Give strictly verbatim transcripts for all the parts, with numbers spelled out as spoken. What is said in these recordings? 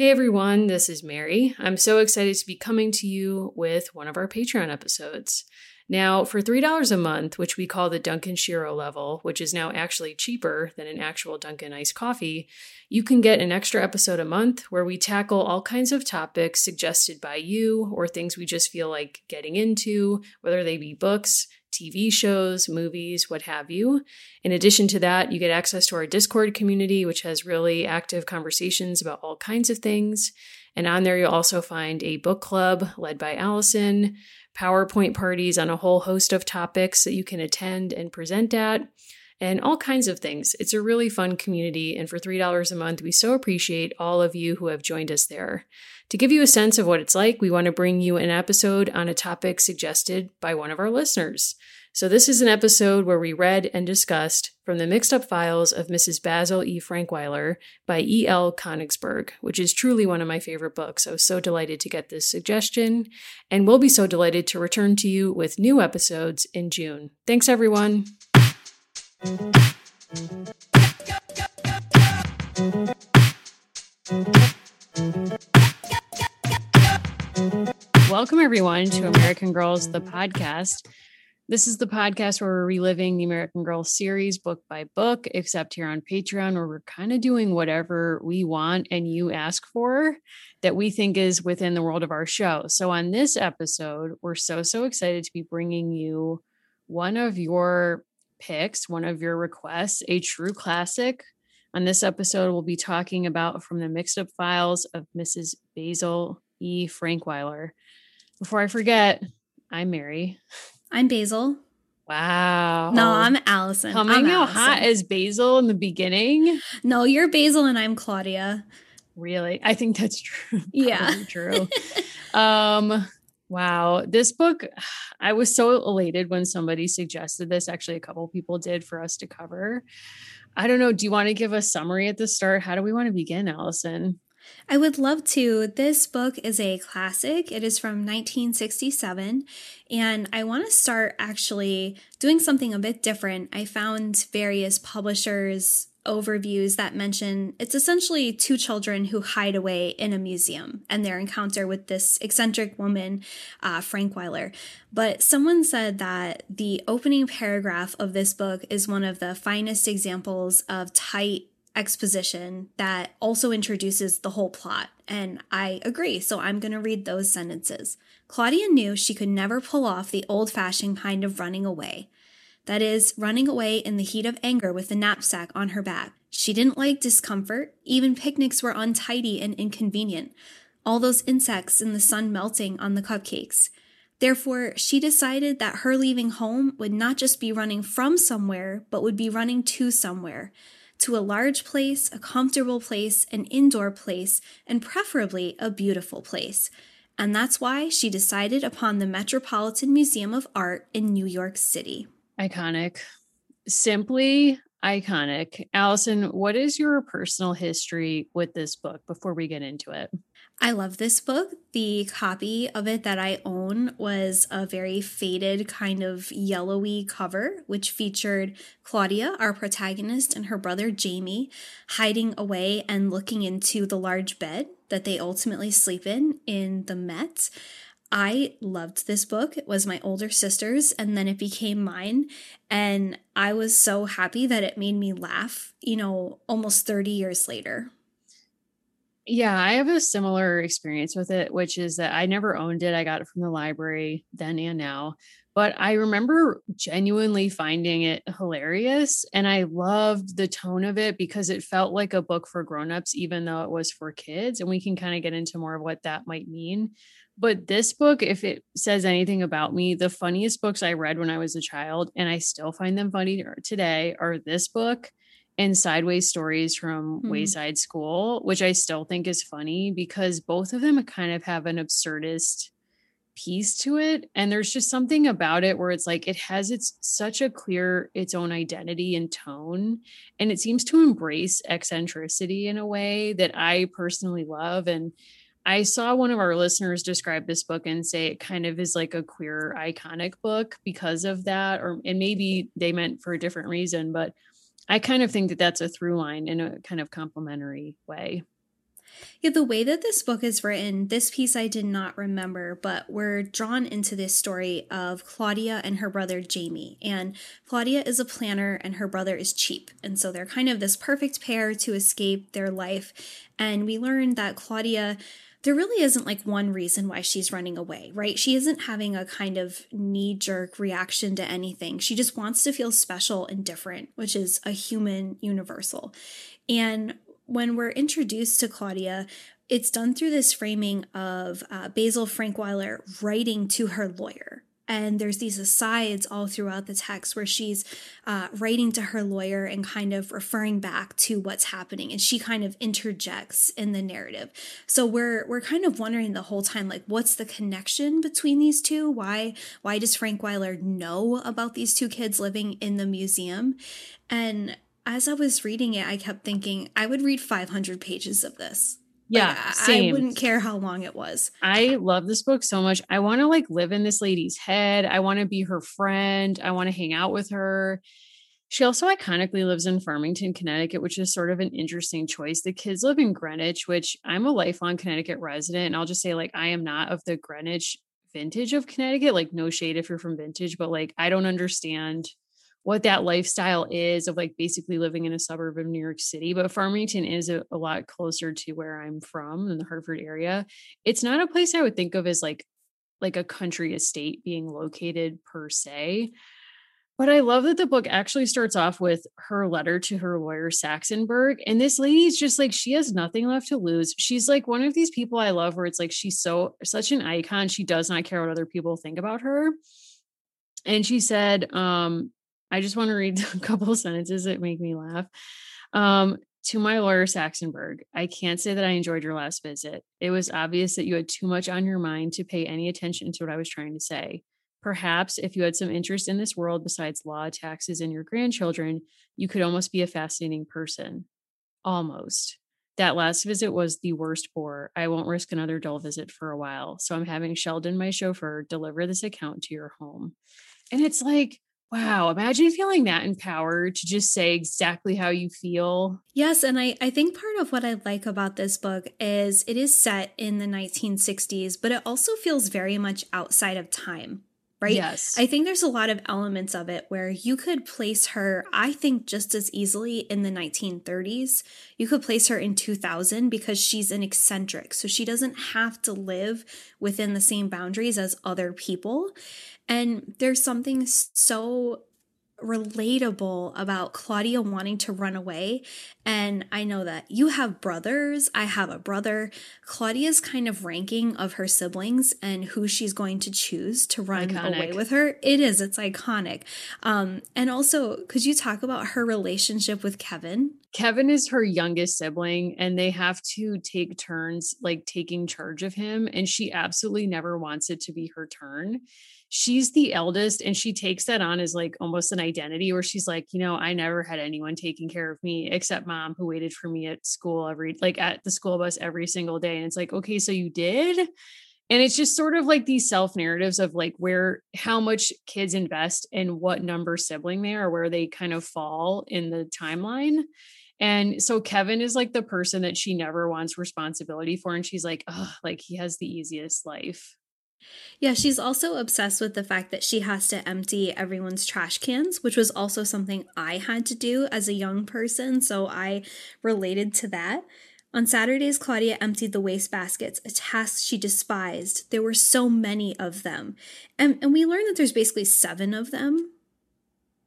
Hey everyone, this is Mary. I'm so excited to be coming to you with one of our Patreon episodes. Now, for three dollars a month, which we call the Dunkin' Shiro level, which is now actually cheaper than an actual Dunkin' iced coffee, you can get an extra episode a month where we tackle all kinds of topics suggested by you or things we just feel like getting into, whether they be books, T V shows, movies, what have you. In addition to that, you get access to our Discord community, which has really active conversations about all kinds of things. And on there, you'll also find a book club led by Allison, PowerPoint parties on a whole host of topics that you can attend and present at, and all kinds of things. It's a really fun community, and for three dollars a month, we so appreciate all of you who have joined us there. To give you a sense of what it's like, we want to bring you an episode on a topic suggested by one of our listeners. So this is an episode where we read and discussed from the Mixed-Up Files of Missus Basil E. Frankweiler by E L. Konigsberg, which is truly one of my favorite books. I was so delighted to get this suggestion, and we'll be so delighted to return to you with new episodes in June. Thanks, everyone. Welcome, everyone, to American Girls, the podcast. This is the podcast where we're reliving the American Girls series book by book, except here on Patreon, where we're kind of doing whatever we want and you ask for that we think is within the world of our show. So on this episode, we're so, so excited to be bringing you one of your picks, one of your requests, a true classic. On this episode, we'll be talking about From the Mixed-Up Files of Missus Basil E. Frankweiler. Before I forget, I'm Mary. I'm Basil. Wow. No, I'm Allison. Coming I'm out Allison. Hot as Basil in the beginning. No, you're Basil and I'm Claudia. Really? I think that's true. Yeah. True. um, wow. This book, I was so elated when somebody suggested this. Actually, a couple people did for us to cover. I don't know. Do you want to give a summary at the start? How do we want to begin, Allison? I would love to. This book is a classic. It is from nineteen sixty-seven, and I want to start actually doing something a bit different. I found various publishers' overviews that mention it's essentially two children who hide away in a museum and their encounter with this eccentric woman, uh, Frankweiler. But someone said that the opening paragraph of this book is one of the finest examples of tight exposition that also introduces the whole plot, and I agree, so I'm going to read those sentences. Claudia knew she could never pull off the old-fashioned kind of running away. That is, running away in the heat of anger with the knapsack on her back. She didn't like discomfort. Even picnics were untidy and inconvenient. All those insects and the sun melting on the cupcakes. Therefore, she decided that her leaving home would not just be running from somewhere, but would be running to somewhere. To a large place, a comfortable place, an indoor place, and preferably a beautiful place. And that's why she decided upon the Metropolitan Museum of Art in New York City. Iconic. Simply iconic. Allison, what is your personal history with this book before we get into it? I love this book. The copy of it that I own was a very faded kind of yellowy cover, which featured Claudia, our protagonist, and her brother Jamie hiding away and looking into the large bed that they ultimately sleep in in the Met. I loved this book. It was my older sister's, and then it became mine. And I was so happy that it made me laugh, you know, almost thirty years later. Yeah, I have a similar experience with it, which is that I never owned it. I got it from the library then and now, but I remember genuinely finding it hilarious. And I loved the tone of it because it felt like a book for grownups, even though it was for kids. And we can kind of get into more of what that might mean. But this book, if it says anything about me, the funniest books I read when I was a child, and I still find them funny today, are this book and Sideways Stories from mm-hmm. Wayside School, which I still think is funny because both of them kind of have an absurdist piece to it. And there's just something about it where it's like, it has its such a clear, its own identity and tone. And it seems to embrace eccentricity in a way that I personally love. And I saw one of our listeners describe this book and say it kind of is like a queer iconic book because of that, or, and maybe they meant for a different reason, but I kind of think that that's a through line in a kind of complimentary way. Yeah, the way that this book is written, this piece I did not remember, but we're drawn into this story of Claudia and her brother Jamie. And Claudia is a planner and her brother is cheap. And so they're kind of this perfect pair to escape their life. And we learn that Claudia, there really isn't like one reason why she's running away, right? She isn't having a kind of knee-jerk reaction to anything. She just wants to feel special and different, which is a human universal. And when we're introduced to Claudia, it's done through this framing of uh, Basil Frankweiler writing to her lawyer. And there's these asides all throughout the text where she's uh, writing to her lawyer and kind of referring back to what's happening. And she kind of interjects in the narrative. So we're we're kind of wondering the whole time, like, what's the connection between these two? Why, why does Frankweiler know about these two kids living in the museum? And as I was reading it, I kept thinking, I would read five hundred pages of this. Yeah, like, same. I wouldn't care how long it was. I love this book so much. I want to like live in this lady's head. I want to be her friend. I want to hang out with her. She also iconically lives in Farmington, Connecticut, which is sort of an interesting choice. The kids live in Greenwich, which I'm a lifelong Connecticut resident. And I'll just say, like, I am not of the Greenwich vintage of Connecticut, like no shade if you're from vintage, but like, I don't understand what that lifestyle is of like basically living in a suburb of New York City. But Farmington is a, a lot closer to where I'm from in the Hartford area. It's not a place I would think of as like, like a country estate being located per se. But I love that the book actually starts off with her letter to her lawyer, Saxonberg. And this lady's just like, she has nothing left to lose. She's like one of these people I love where it's like, she's so such an icon. She does not care what other people think about her. And she said, um, I just want to read a couple of sentences that make me laugh. Um, to my lawyer, Saxonberg, I can't say that I enjoyed your last visit. It was obvious that you had too much on your mind to pay any attention to what I was trying to say. Perhaps if you had some interest in this world besides law, taxes, and your grandchildren, you could almost be a fascinating person. Almost. That last visit was the worst bore. I won't risk another dull visit for a while. So I'm having Sheldon, my chauffeur, deliver this account to your home. And it's like, wow, imagine feeling that empowered to just say exactly how you feel. Yes, and I, I think part of what I like about this book is it is set in the nineteen sixties, but it also feels very much outside of time, right? Yes. I think there's a lot of elements of it where you could place her, I think, just as easily in the nineteen thirties. You could place her in two thousand because she's an eccentric, so she doesn't have to live within the same boundaries as other people. And there's something so relatable about Claudia wanting to run away. And I know that you have brothers. I have a brother. Claudia's kind of ranking of her siblings and who she's going to choose to run iconic. Away with her. It is. It's iconic. Um, and also, could you talk about her relationship with Kevin? Kevin is her youngest sibling and they have to take turns, like taking charge of him. And she absolutely never wants it to be her turn. She's the eldest and she takes that on as like almost an identity where she's like, you know, I never had anyone taking care of me except mom who waited for me at school every, like at the school bus every single day. And it's like, okay, so you did. And it's just sort of like these self narratives of like where, how much kids invest in what number sibling they are, where they kind of fall in the timeline. And so Kevin is like the person that she never wants responsibility for. And she's like, oh, like he has the easiest life. Yeah, she's also obsessed with the fact that she has to empty everyone's trash cans, which was also something I had to do as a young person. So I related to that. On Saturdays, Claudia emptied the waste baskets, a task she despised. There were so many of them. And, and we learned that there's basically seven of them.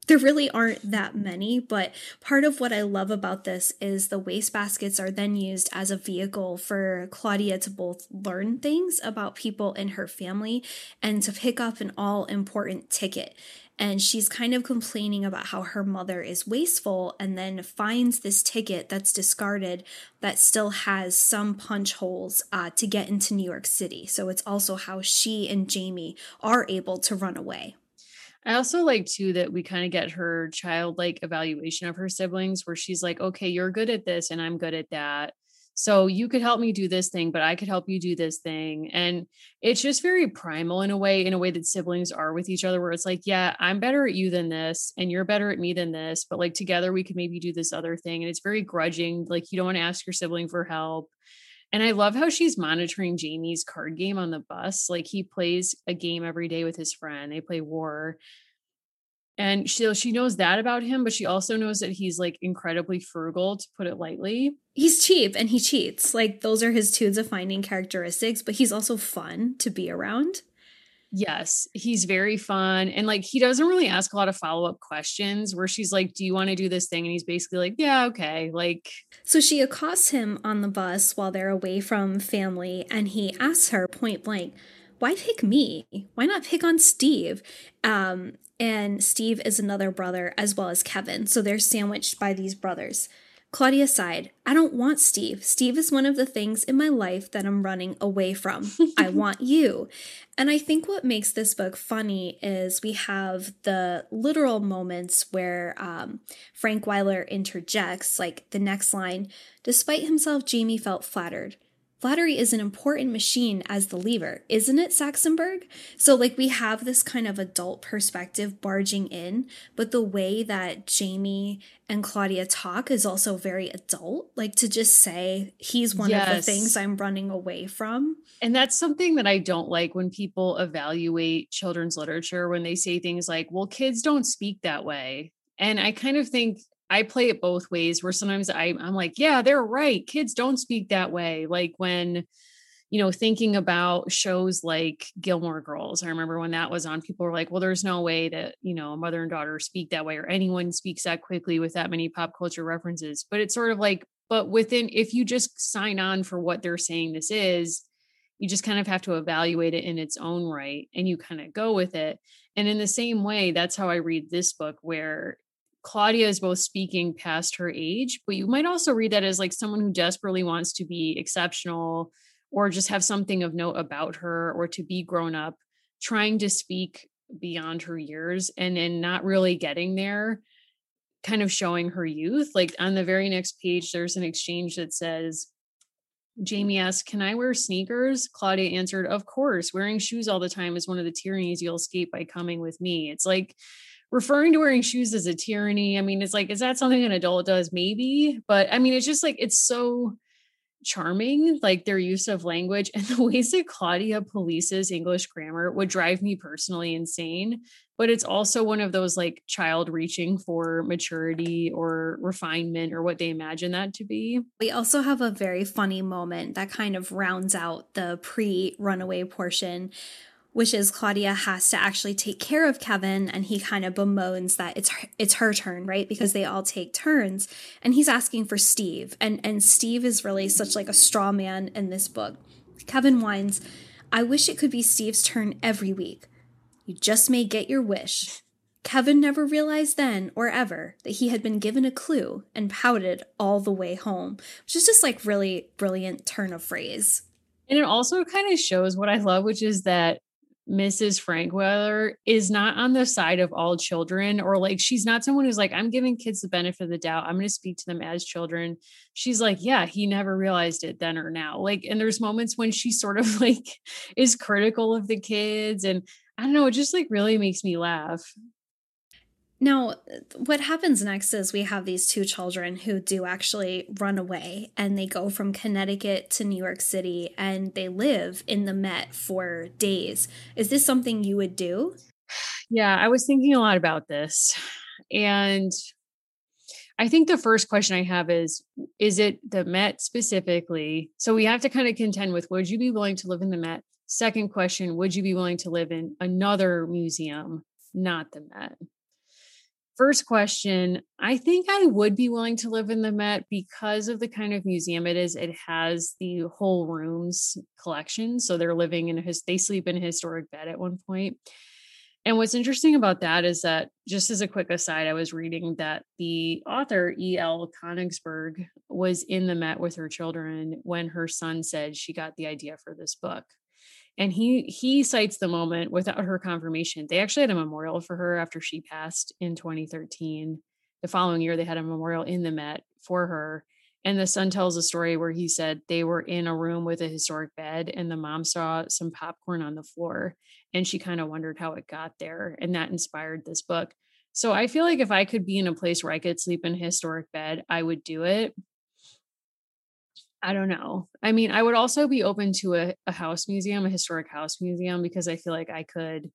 There really aren't that many, but part of what I love about this is the wastebaskets are then used as a vehicle for Claudia to both learn things about people in her family and to pick up an all-important ticket. And she's kind of complaining about how her mother is wasteful and then finds this ticket that's discarded that still has some punch holes uh, to get into New York City. So it's also how she and Jamie are able to run away. I also like too that we kind of get her childlike evaluation of her siblings where she's like, okay, you're good at this and I'm good at that. So you could help me do this thing, but I could help you do this thing. And it's just very primal in a way, in a way that siblings are with each other, where it's like, yeah, I'm better at you than this and you're better at me than this, but like together we could maybe do this other thing. And it's very grudging. Like you don't want to ask your sibling for help. And I love how she's monitoring Jamie's card game on the bus. Like, he plays a game every day with his friend. They play war. And she she knows that about him, but she also knows that he's, like, incredibly frugal, to put it lightly. He's cheap and he cheats. Like, those are his two defining characteristics, but he's also fun to be around. Yes, he's very fun. And, like, he doesn't really ask a lot of follow-up questions where she's like, do you want to do this thing? And he's basically like, yeah, okay. Like, so she accosts him on the bus while they're away from family, and he asks her point blank, why pick me? Why not pick on Steve? Um, and Steve is another brother, as well as Kevin. So they're sandwiched by these brothers. Claudia sighed. I don't want Steve. Steve is one of the things in my life that I'm running away from. I want you. And I think what makes this book funny is we have the literal moments where um, Frankweiler interjects, like the next line, despite himself, Jamie felt flattered. Flattery is an important machine as the lever, isn't it, Saxonberg? So, like, we have this kind of adult perspective barging in, but the way that Jamie and Claudia talk is also very adult, like to just say he's one yes. of the things I'm running away from. And that's something that I don't like when people evaluate children's literature, when they say things like, well, kids don't speak that way. And I kind of think I play it both ways, where sometimes I, I'm like, yeah, they're right. Kids don't speak that way. Like, when, you know, thinking about shows like Gilmore Girls, I remember when that was on, people were like, well, there's no way that, you know, a mother and daughter speak that way, or anyone speaks that quickly with that many pop culture references. But it's sort of like, but within, if you just sign on for what they're saying this is, you just kind of have to evaluate it in its own right. And you kind of go with it. And in the same way, that's how I read this book, where Claudia is both speaking past her age, but you might also read that as like someone who desperately wants to be exceptional, or just have something of note about her, or to be grown up, trying to speak beyond her years, and then not really getting there, kind of showing her youth. Like, on the very next page, there's an exchange that says, Jamie asked, can I wear sneakers? Claudia answered, of course, wearing shoes all the time is one of the tyrannies you'll escape by coming with me. It's like, referring to wearing shoes as a tyranny. I mean, it's like, is that something an adult does? Maybe. But I mean, it's just like, it's so charming, like their use of language and the ways that Claudia polices English grammar would drive me personally insane. But it's also one of those like child reaching for maturity or refinement, or what they imagine that to be. We also have a very funny moment that kind of rounds out the pre-runaway portion, which is Claudia has to actually take care of Kevin, and he kind of bemoans that it's her, it's her turn, right? Because they all take turns, and he's asking for Steve. And, and Steve is really such like a straw man in this book. Kevin whines, I wish it could be Steve's turn every week. You just may get your wish. Kevin never realized then or ever that he had been given a clue, and pouted all the way home, which is just like really brilliant turn of phrase. And it also kind of shows what I love, which is that Missus Frankweiler is not on the side of all children, or like, she's not someone who's like, I'm giving kids the benefit of the doubt, I'm going to speak to them as children. She's like, yeah, he never realized it then or now. Like, and there's moments when she sort of like is critical of the kids. And I don't know, it just like really makes me laugh. Now, what happens next is we have these two children who do actually run away, and they go from Connecticut to New York City, and they live in the Met for days. Is this something you would do? Yeah, I was thinking a lot about this. And I think the first question I have is, is it the Met specifically? So we have to kind of contend with, would you be willing to live in the Met? Second question, would you be willing to live in another museum, not the Met? First question, I think I would be willing to live in the Met because of the kind of museum it is. It has the whole rooms collection. So they're living in a, they sleep in a historic bed at one point. And what's interesting about that is that, just as a quick aside, I was reading that the author E L Konigsberg was in the Met with her children when her son said she got the idea for this book. And he he cites the moment without her confirmation. They actually had a memorial for her after she passed in twenty thirteen. The following year, they had a memorial in the Met for her. And the son tells a story where he said they were in a room with a historic bed, and the mom saw some popcorn on the floor, and she kind of wondered how it got there. And that inspired this book. So I feel like if I could be in a place where I could sleep in a historic bed, I would do it. I don't know. I mean, I would also be open to a, a house museum, a historic house museum, because I feel like I could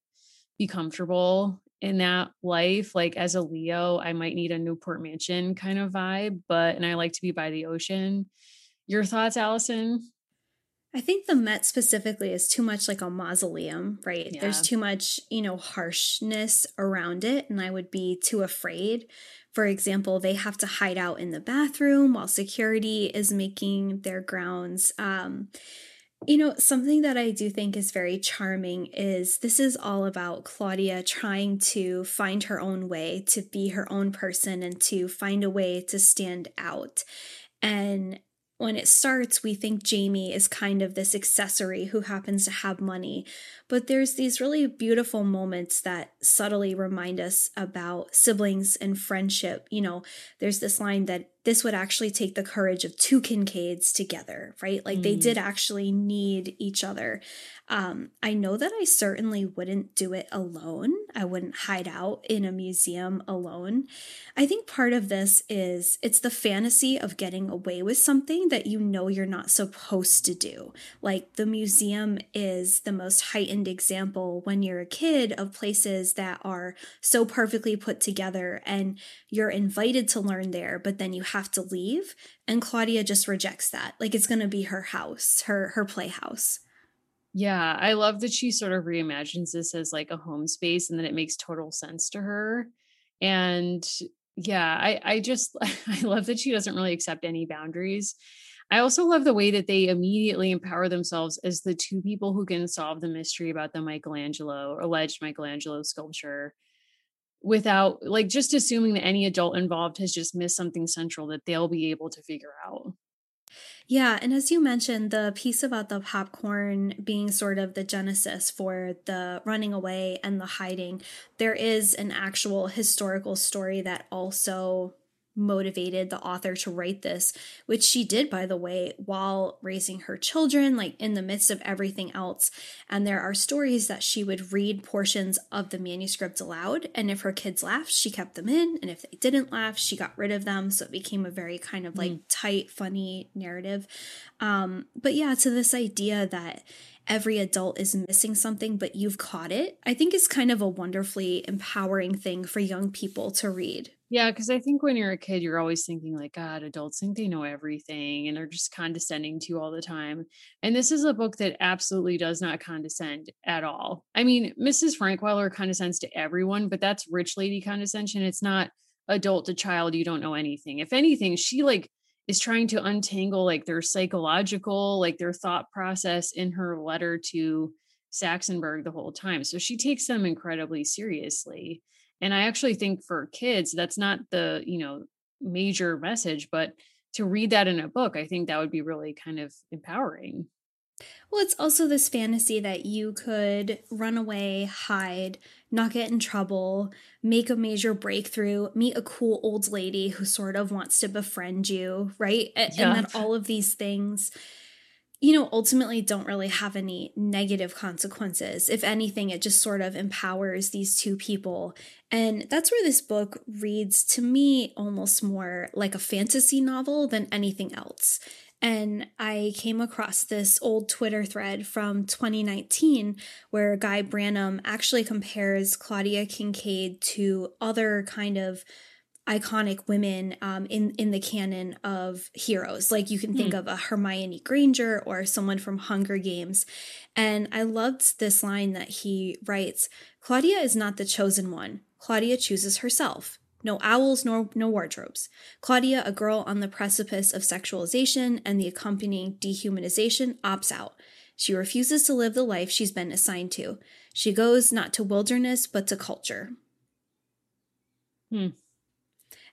be comfortable in that life. Like as a Leo, I might need a Newport Mansion kind of vibe, but, and I like to be by the ocean. Your thoughts, Allison? I think the Met specifically is too much like a mausoleum, right? Yeah. There's too much, you know, harshness around it. And I would be too afraid. For example, they have to hide out in the bathroom while security is making their grounds. Um, you know, something that I do think is very charming is this is all about Claudia trying to find her own way, to be her own person, and to find a way to stand out. And when it starts, we think Jamie is kind of this accessory who happens to have money. But there's these really beautiful moments that subtly remind us about siblings and friendship. You know, there's this line that this would actually take the courage of two Kincaids together, right? Like mm. they did actually need each other. Um, I know that I certainly wouldn't do it alone. I wouldn't hide out in a museum alone. I think part of this is it's the fantasy of getting away with something that you know you're not supposed to do. Like the museum is the most heightened example when you're a kid of places that are so perfectly put together and you're invited to learn there, but then you have to leave. And Claudia just rejects that. Like it's going to be her house, her, her playhouse. Yeah, I love that she sort of reimagines this as like a home space and that it makes total sense to her. And yeah, I, I just, I love that she doesn't really accept any boundaries. I also love the way that they immediately empower themselves as the two people who can solve the mystery about the Michelangelo, alleged Michelangelo sculpture, without like just assuming that any adult involved has just missed something central that they'll be able to figure out. Yeah. And as you mentioned, the piece about the popcorn being sort of the genesis for the running away and the hiding, there is an actual historical story that also motivated the author to write this, which she did, by the way, while raising her children, like in the midst of everything else. And there are stories that she would read portions of the manuscript aloud. And if her kids laughed, she kept them in. And if they didn't laugh, she got rid of them. So it became a very kind of like mm. tight, funny narrative. Um, but yeah, to this idea that every adult is missing something, but you've caught it, I think is kind of a wonderfully empowering thing for young people to read. Yeah, because I think when you're a kid, you're always thinking like, God, adults think they know everything and they're just condescending to you all the time. And this is a book that absolutely does not condescend at all. I mean, Missus Frankweiler condescends to everyone, but that's rich lady condescension. It's not adult to child. You don't know anything. If anything, she like is trying to untangle like their psychological, like their thought process in her letter to Saxonberg the whole time. So she takes them incredibly seriously. And I actually think for kids, that's not the, you know, major message, but to read that in a book, I think that would be really kind of empowering. Well, it's also this fantasy that you could run away, hide, not get in trouble, make a major breakthrough, meet a cool old lady who sort of wants to befriend you, right? And, yeah. and that all of these things, you know, ultimately don't really have any negative consequences. If anything, it just sort of empowers these two people. And that's where this book reads to me almost more like a fantasy novel than anything else. And I came across this old Twitter thread from twenty nineteen where Guy Branum actually compares Claudia Kincaid to other kind of iconic women um, in, in the canon of heroes. Like you can think mm. of a Hermione Granger or someone from Hunger Games. And I loved this line that he writes, "Claudia is not the chosen one. Claudia chooses herself. No owls, nor no wardrobes. Claudia, a girl on the precipice of sexualization and the accompanying dehumanization, opts out. She refuses to live the life she's been assigned to. She goes not to wilderness, but to culture." Hmm.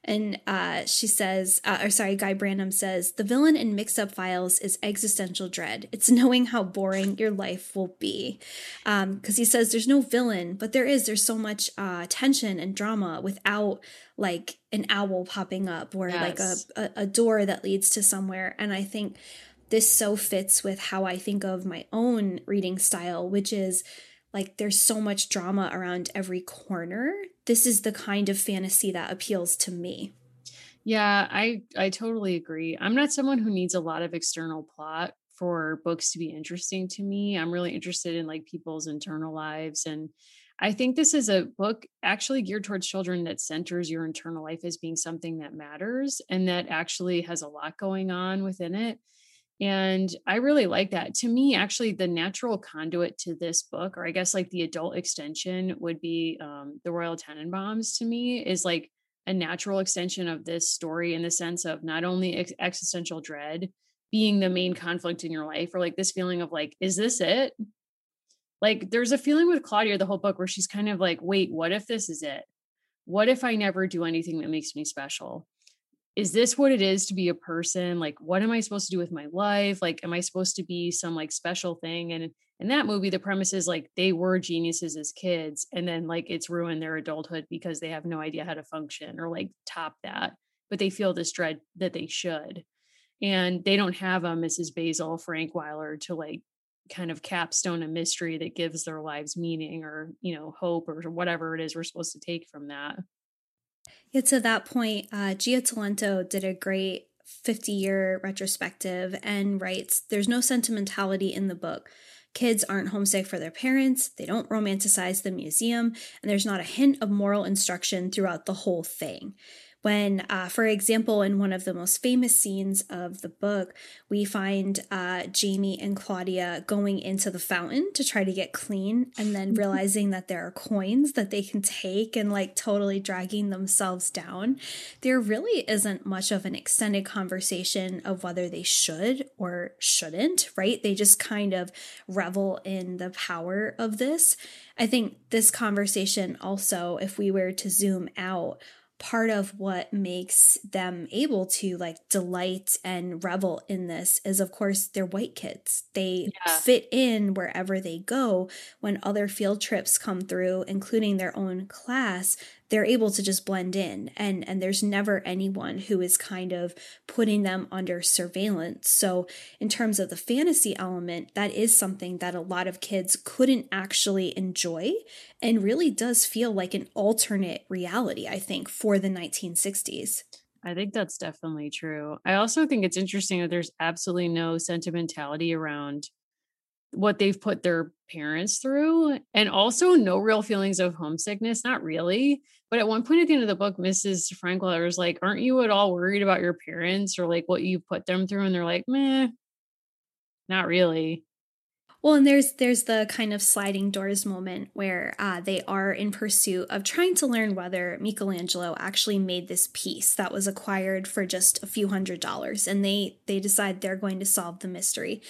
And uh, she says, uh, or sorry, Guy Branum says, "The villain in Mixed-Up Files is existential dread. It's knowing how boring your life will be." Because um, he says there's no villain, but there is. There's so much uh, tension and drama without like an owl popping up or yes. like a, a, a door that leads to somewhere. And I think this so fits with how I think of my own reading style, which is like there's so much drama around every corner. This is the kind of fantasy that appeals to me. Yeah, I, I totally agree. I'm not someone who needs a lot of external plot for books to be interesting to me. I'm really interested in like people's internal lives. And I think this is a book actually geared towards children that centers your internal life as being something that matters and that actually has a lot going on within it. And I really like that. To me, actually, the natural conduit to this book, or I guess like the adult extension would be um, the Royal Tenenbaums, to me is like a natural extension of this story in the sense of not only ex- existential dread being the main conflict in your life, or like this feeling of like, is this it? Like there's a feeling with Claudia, the whole book, where she's kind of like, wait, what if this is it? What if I never do anything that makes me special? Is this what it is to be a person? Like, what am I supposed to do with my life? Like, am I supposed to be some like special thing? And in that movie, the premise is like, they were geniuses as kids. And then like, it's ruined their adulthood because they have no idea how to function or like top that, but they feel this dread that they should. And they don't have a Missus Basil Frankweiler to like kind of capstone a mystery that gives their lives meaning or, you know, hope or whatever it is we're supposed to take from that. Yeah, to that point, uh, Gia Tolentino did a great fifty-year retrospective and writes, there's no sentimentality in the book. Kids aren't homesick for their parents, they don't romanticize the museum, and there's not a hint of moral instruction throughout the whole thing. When, uh, for example, in one of the most famous scenes of the book, we find uh, Jamie and Claudia going into the fountain to try to get clean and then realizing that there are coins that they can take and like totally dragging themselves down. There really isn't much of an extended conversation of whether they should or shouldn't, right? They just kind of revel in the power of this. I think this conversation also, if we were to zoom out, part of what makes them able to like delight and revel in this is, of course, they're white kids. They yeah. fit in wherever they go. When other field trips come through, including their own class, they're able to just blend in. And, and there's never anyone who is kind of putting them under surveillance. So in terms of the fantasy element, that is something that a lot of kids couldn't actually enjoy and really does feel like an alternate reality, I think, for the nineteen sixties. I think that's definitely true. I also think it's interesting that there's absolutely no sentimentality around what they've put their parents through, and also no real feelings of homesickness, not really. But at one point at the end of the book, Missus Frankweiler is like, aren't you at all worried about your parents or like what you put them through? And they're like, meh, not really. Well, and there's there's the kind of sliding doors moment where uh, they are in pursuit of trying to learn whether Michelangelo actually made this piece that was acquired for just a few hundred dollars, and they they decide they're going to solve the mystery.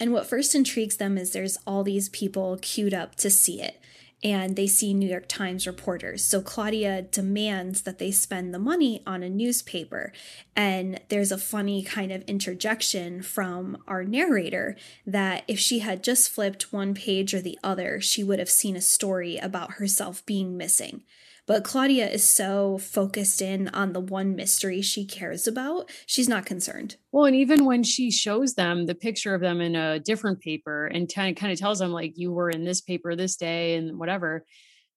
And what first intrigues them is there's all these people queued up to see it, and they see New York Times reporters. So Claudia demands that they spend the money on a newspaper. And there's a funny kind of interjection from our narrator that if she had just flipped one page or the other, she would have seen a story about herself being missing. But Claudia is so focused in on the one mystery she cares about, she's not concerned. Well, and even when she shows them the picture of them in a different paper and kind of, kind of tells them, like, you were in this paper this day and whatever,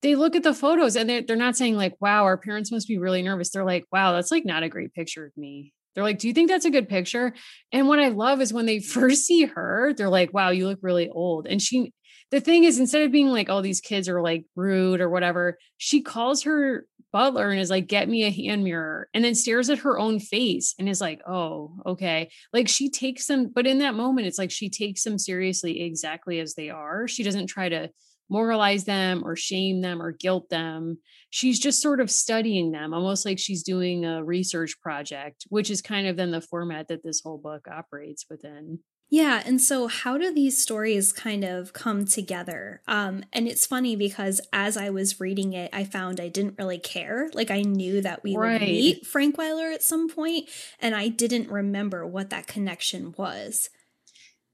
they look at the photos and they're, they're not saying, like, wow, our parents must be really nervous. They're like, wow, that's, like, not a great picture of me. They're like, do you think that's a good picture? And what I love is when they first see her, they're like, wow, you look really old. And she... The thing is, instead of being like, oh, these kids are like rude or whatever, she calls her butler and is like, get me a hand mirror, and then stares at her own face and is like, oh, okay. Like she takes them. But in that moment, it's like she takes them seriously exactly as they are. She doesn't try to moralize them or shame them or guilt them. She's just sort of studying them, almost like she's doing a research project, which is kind of then the format that this whole book operates within. Yeah. And so how do these stories kind of come together? Um, and it's funny because as I was reading it, I found I didn't really care. Like I knew that we right. would meet Frankweiler at some point, and I didn't remember what that connection was.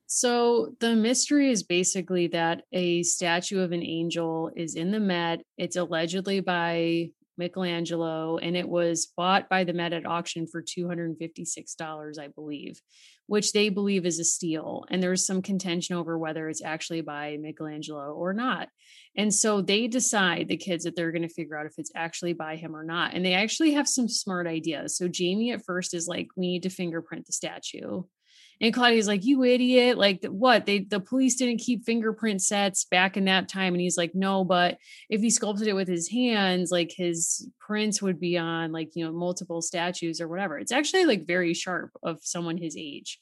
So the mystery is basically that a statue of an angel is in the Met. It's allegedly by Michelangelo, and it was bought by the Met at auction for two hundred fifty-six dollars, I believe. which they believe is a steal. And there's some contention over whether it's actually by Michelangelo or not. And so they decide, the kids, that they're going to figure out if it's actually by him or not. And they actually have some smart ideas. So Jamie at first is like, we need to fingerprint the statue. And Claudia's like, you idiot. Like, what? They, the police didn't keep fingerprint sets back in that time. And he's like, no, but if he sculpted it with his hands, like his prints would be on, like, you know, multiple statues or whatever. It's actually like very sharp of someone his age.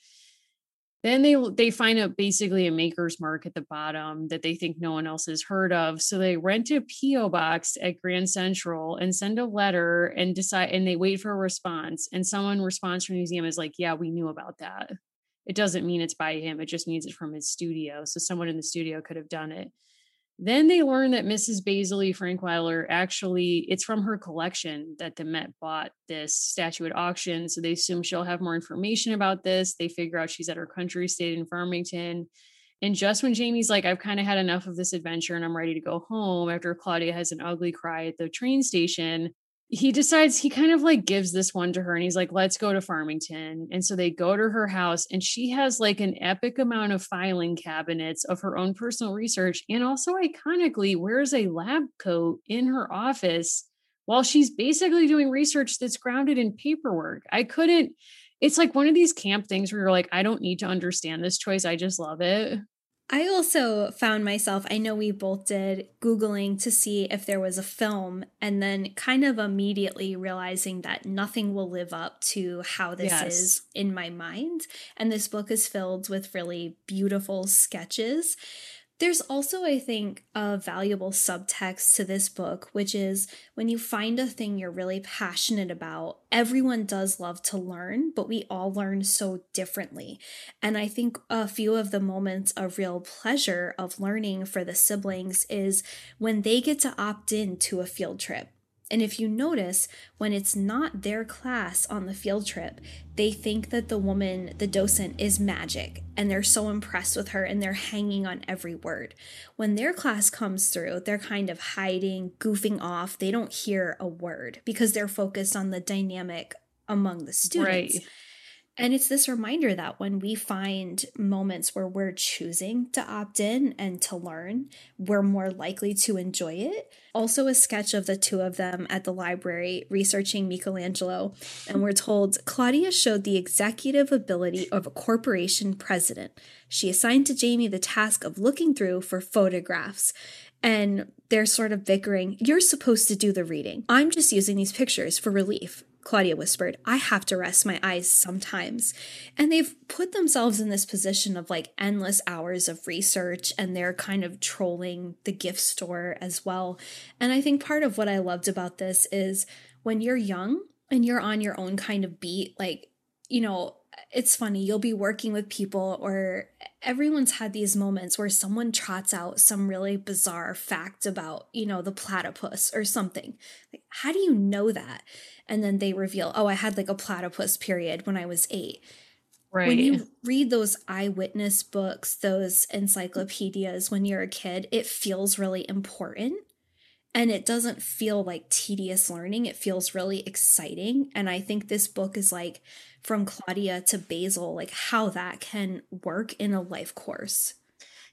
Then they, they find out basically a maker's mark at the bottom that they think no one else has heard of. So they rent a P O box at Grand Central and send a letter and decide, and they wait for a response. And someone responds from the museum is like, yeah, we knew about that. It doesn't mean it's by him. It just means it's from his studio. So someone in the studio could have done it. Then they learn that Missus Basil E. Frankweiler, actually, it's from her collection that the Met bought this statue at auction. So they assume she'll have more information about this. They figure out she's at her country estate in Farmington. And just when Jamie's like, I've kind of had enough of this adventure and I'm ready to go home, after Claudia has an ugly cry at the train station, he decides he kind of like gives this one to her and he's like, let's go to Farmington. And so they go to her house and she has like an epic amount of filing cabinets of her own personal research. And also iconically wears a lab coat in her office while she's basically doing research that's grounded in paperwork. I couldn't, it's like one of these camp things where you're like, I don't need to understand this choice. I just love it. I also found myself, I know we both did, Googling to see if there was a film, and then kind of immediately realizing that nothing will live up to how this yes. is in my mind. And this book is filled with really beautiful sketches. There's also, I think, a valuable subtext to this book, which is when you find a thing you're really passionate about, everyone does love to learn, but we all learn so differently. And I think a few of the moments of real pleasure of learning for the siblings is when they get to opt in to a field trip. And if you notice, when it's not their class on the field trip, they think that the woman, the docent, is magic, and they're so impressed with her and they're hanging on every word. When their class comes through, they're kind of hiding, goofing off. They don't hear a word because they're focused on the dynamic among the students. Right. And it's this reminder that when we find moments where we're choosing to opt in and to learn, we're more likely to enjoy it. Also, a sketch of the two of them at the library researching Michelangelo. And we're told, Claudia showed the executive ability of a corporation president. She assigned to Jamie the task of looking through for photographs. And they're sort of bickering, you're supposed to do the reading. I'm just using these pictures for relief. Claudia whispered, I have to rest my eyes sometimes. And they've put themselves in this position of like endless hours of research, and they're kind of trolling the gift store as well. And I think part of what I loved about this is when you're young and you're on your own kind of beat, like, you know, it's funny, you'll be working with people, or everyone's had these moments where someone trots out some really bizarre fact about, you know, the platypus or something. Like, how do you know that? And then they reveal, oh, I had like a platypus period when I was eight. Right. When you read those eyewitness books, those encyclopedias when you're a kid, it feels really important. And it doesn't feel like tedious learning. It feels really exciting. And I think this book is like from Claudia to Basil, like how that can work in a life course.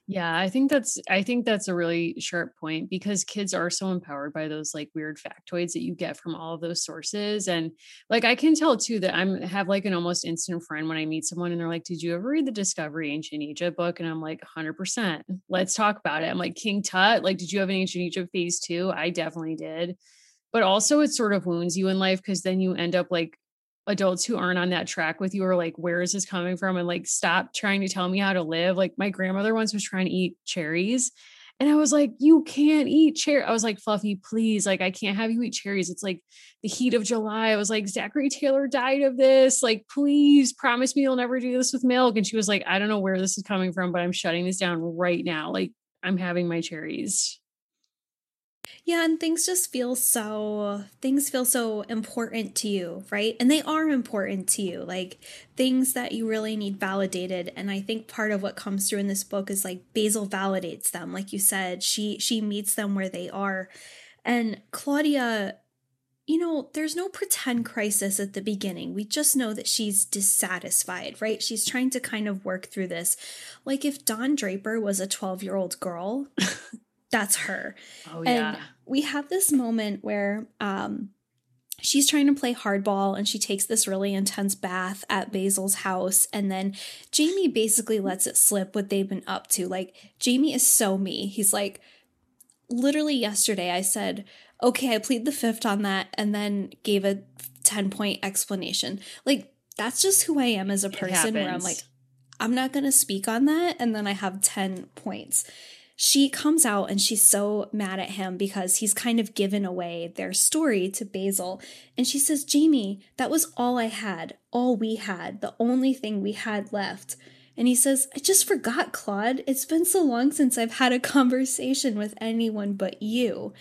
Yeah, I think that's I think that's a really sharp point, because kids are so empowered by those like weird factoids that you get from all of those sources. And like, I can tell too that I'm have like an almost instant friend when I meet someone and they're like, did you ever read the Discovery Ancient Egypt book? And I'm like, one hundred percent. Let's talk about it. I'm like, King Tut, like, did you have an Ancient Egypt phase two? I definitely did. But also it sort of wounds you in life, because then you end up like adults who aren't on that track with you are like, where is this coming from? And like, stop trying to tell me how to live. Like, my grandmother once was trying to eat cherries and I was like, you can't eat cherry. I was like, Fluffy, please. Like, I can't have you eat cherries. It's like the heat of July. I was like, Zachary Taylor died of this. Like, please promise me you'll never do this with milk. And she was like, I don't know where this is coming from, but I'm shutting this down right now. Like, I'm having my cherries. Yeah, and things just feel so, things feel so important to you, right? And they are important to you, like things that you really need validated. And I think part of what comes through in this book is like Basil validates them. Like you said, she she meets them where they are. And Claudia you know, there's no pretend crisis at the beginning. We just know that she's dissatisfied, right? She's trying to kind of work through this. Like if Dawn Draper was a twelve-year-old girl, that's her. Oh, yeah. And we have this moment where um, she's trying to play hardball and she takes this really intense bath at Basil's house. And then Jamie basically lets it slip what they've been up to. Like Jamie is so me. He's like, literally yesterday I said, okay, I plead the fifth on that, and then gave a ten-point explanation. Like, that's just who I am as a person, where I'm like, I'm not going to speak on that, and then I have ten points. She comes out, and she's so mad at him because he's kind of given away their story to Basil. And she says, Jamie, that was all I had, all we had, the only thing we had left. And he says, I just forgot, Claude. It's been so long since I've had a conversation with anyone but you.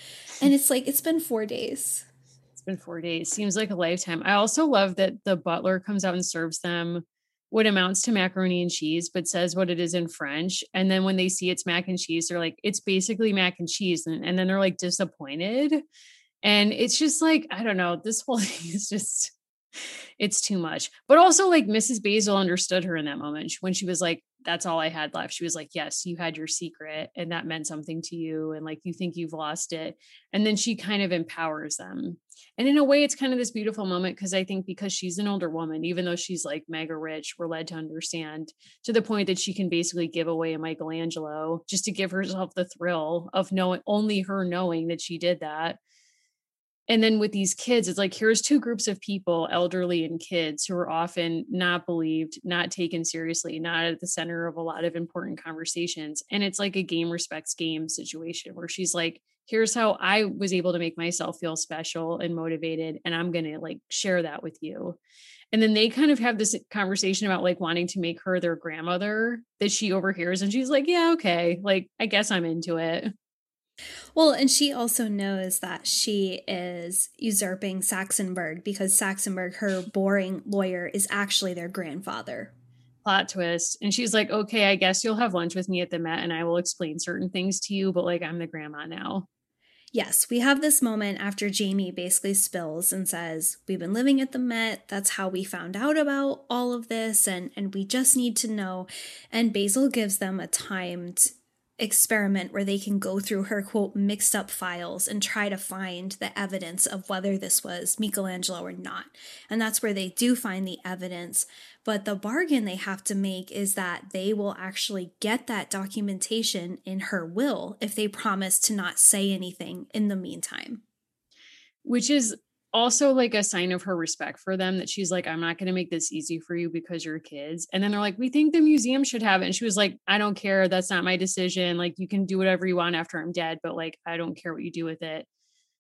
And it's like, it's been four days. It's been four days. Seems like a lifetime. I also love that the butler comes out and serves them what amounts to macaroni and cheese, but says what it is in French. And then when they see it's mac and cheese, they're like, it's basically mac and cheese. And, and then they're like disappointed. And it's just like, I don't know. This whole thing is just... it's too much. But also like Missus Basil understood her in that moment when she was like, that's all I had left. She was like, yes, you had your secret and that meant something to you. And like, you think you've lost it. And then she kind of empowers them. And in a way it's kind of this beautiful moment. Cause I think because she's an older woman, even though she's like mega rich, we're led to understand to the point that she can basically give away a Michelangelo just to give herself the thrill of knowing only her knowing that she did that. And then with these kids, it's like, here's two groups of people, elderly and kids, who are often not believed, not taken seriously, not at the center of a lot of important conversations. And it's like a game respects game situation where she's like, here's how I was able to make myself feel special and motivated. And I'm going to like share that with you. And then they kind of have this conversation about like wanting to make her their grandmother that she overhears. And she's like, yeah, okay. Like, I guess I'm into it. Well, and she also knows that she is usurping Saxonberg because Saxonberg, her boring lawyer, is actually their grandfather. Plot twist. And she's like, okay, I guess you'll have lunch with me at the Met and I will explain certain things to you, but like I'm the grandma now. Yes, we have this moment after Jamie basically spills and says, we've been living at the Met. That's how we found out about all of this. And, and we just need to know. And Basil gives them a timed experiment where they can go through her, quote, mixed up files and try to find the evidence of whether this was Michelangelo or not. And that's where they do find the evidence. But the bargain they have to make is that they will actually get that documentation in her will if they promise to not say anything in the meantime. Which is also like a sign of her respect for them that she's like, I'm not going to make this easy for you because you're kids. And then they're like, we think the museum should have it. And she was like, I don't care. That's not my decision. Like you can do whatever you want after I'm dead, but like, I don't care what you do with it.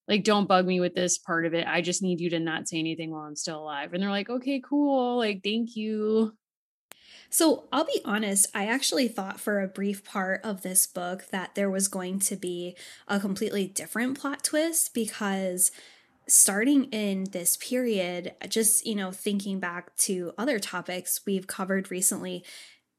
Like, don't bug me with this part of it. I just need you to not say anything while I'm still alive. And they're like, okay, cool. Like, thank you. So I'll be honest, I actually thought for a brief part of this book that there was going to be a completely different plot twist because starting in this period, just, you know, thinking back to other topics we've covered recently,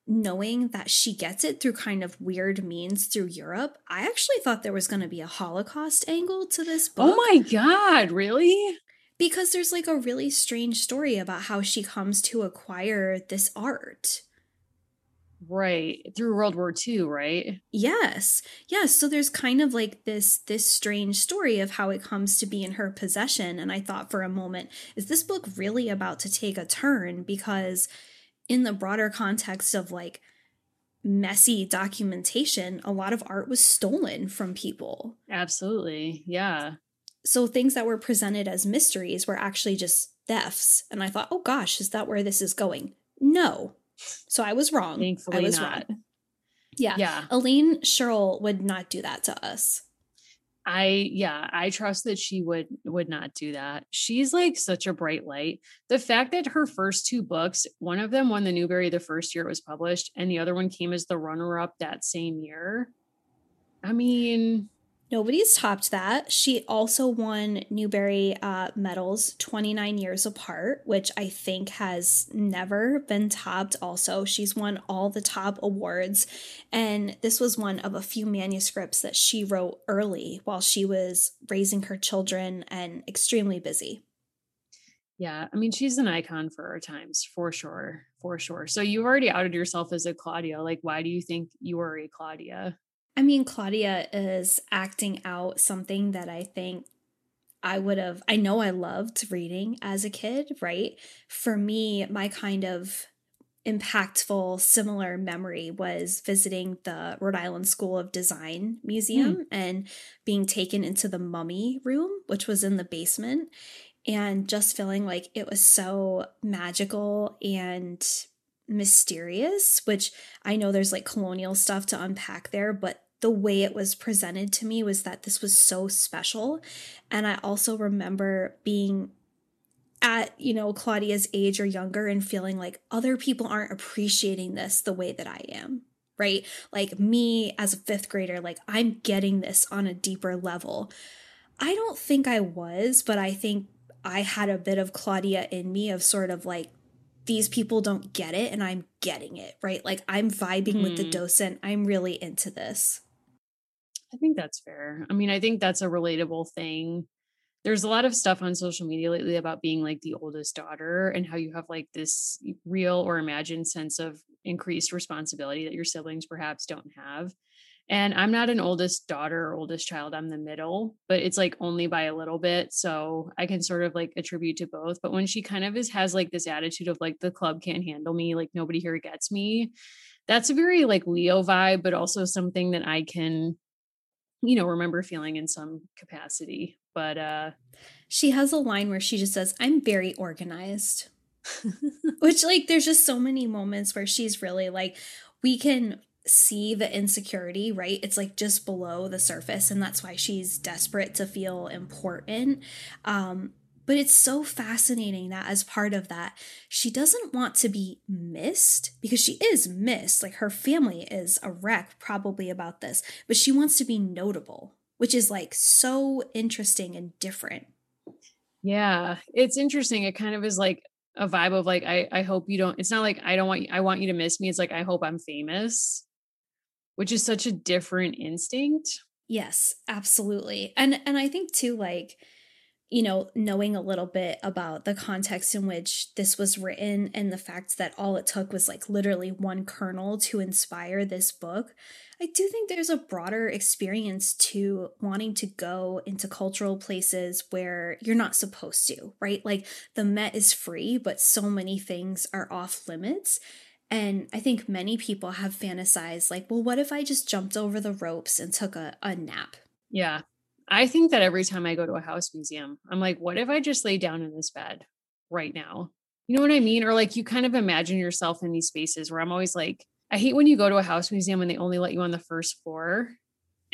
knowing that she gets it through kind of weird means through Europe, I actually thought there was going to be a Holocaust angle to this book. Oh my God, really? Because there's like a really strange story about how she comes to acquire this art. Right. Through World War Two, right? Yes. Yes. So there's kind of like this this strange story of how it comes to be in her possession. And I thought for a moment, is this book really about to take a turn? Because in the broader context of like messy documentation, a lot of art was stolen from people. Absolutely. Yeah. So things that were presented as mysteries were actually just thefts. And I thought, oh gosh, is that where this is going? No. So I was wrong. Thankfully I was not. Wrong. Yeah. yeah. Elaine Sherrill would not do that to us. I, yeah, I trust that she would, would not do that. She's like such a bright light. The fact that her first two books, one of them won the Newbery the first year it was published, and the other one came as the runner up that same year. I mean, Nobody's topped that. She also won Newbery uh, medals twenty-nine years apart, which I think has never been topped also. She's won all the top awards, and this was one of a few manuscripts that she wrote early while she was raising her children and extremely busy. Yeah, I mean, she's an icon for our times, for sure, for sure. So you already outed yourself as a Claudia. Like, why do you think you are a Claudia? I mean, Claudia is acting out something that I think I would have, I know I loved reading as a kid, right? For me, my kind of impactful, similar memory was visiting the Rhode Island School of Design Museum mm. and being taken into the mummy room, which was in the basement, and just feeling like it was so magical and mysterious, which I know there's like colonial stuff to unpack there, but the way it was presented to me was that this was so special. And I also remember being at, you know, Claudia's age or younger and feeling like other people aren't appreciating this the way that I am, right? Like me as a fifth grader, like I'm getting this on a deeper level. I don't think I was, but I think I had a bit of Claudia in me of sort of like, these people don't get it and I'm getting it, right? Like I'm vibing mm. with the docent. I'm really into this. I think that's fair. I mean, I think that's a relatable thing. There's a lot of stuff on social media lately about being like the oldest daughter and how you have like this real or imagined sense of increased responsibility that your siblings perhaps don't have. And I'm not an oldest daughter or oldest child. I'm the middle, but it's like only by a little bit. So I can sort of like attribute to both. But when she kind of is, has like this attitude of like the club can't handle me, like nobody here gets me. That's a very like Leo vibe, but also something that I can, you know, remember feeling in some capacity. But uh, she has a line where she just says, I'm very organized, which like there's just so many moments where she's really like, we can see the insecurity, right? It's like just below the surface, and that's why she's desperate to feel important. Um, but it's so fascinating that as part of that, she doesn't want to be missed, because she is missed. Like her family is a wreck probably about this, but she wants to be notable, which is like so interesting and different. Yeah, it's interesting. It kind of is like a vibe of like, I, I hope you don't, it's not like, I don't want you, I want you to miss me. It's like, I hope I'm famous. Which is such a different instinct. Yes, absolutely. And and I think too, like, you know, knowing a little bit about the context in which this was written and the fact that all it took was like literally one kernel to inspire this book, I do think there's a broader experience to wanting to go into cultural places where you're not supposed to, right? Like the Met is free, but so many things are off limits. And I think many people have fantasized like, well, what if I just jumped over the ropes and took a, a nap? Yeah. I think that every time I go to a house museum, I'm like, what if I just lay down in this bed right now? You know what I mean? Or like you kind of imagine yourself in these spaces where I'm always like, I hate when you go to a house museum and they only let you on the first floor.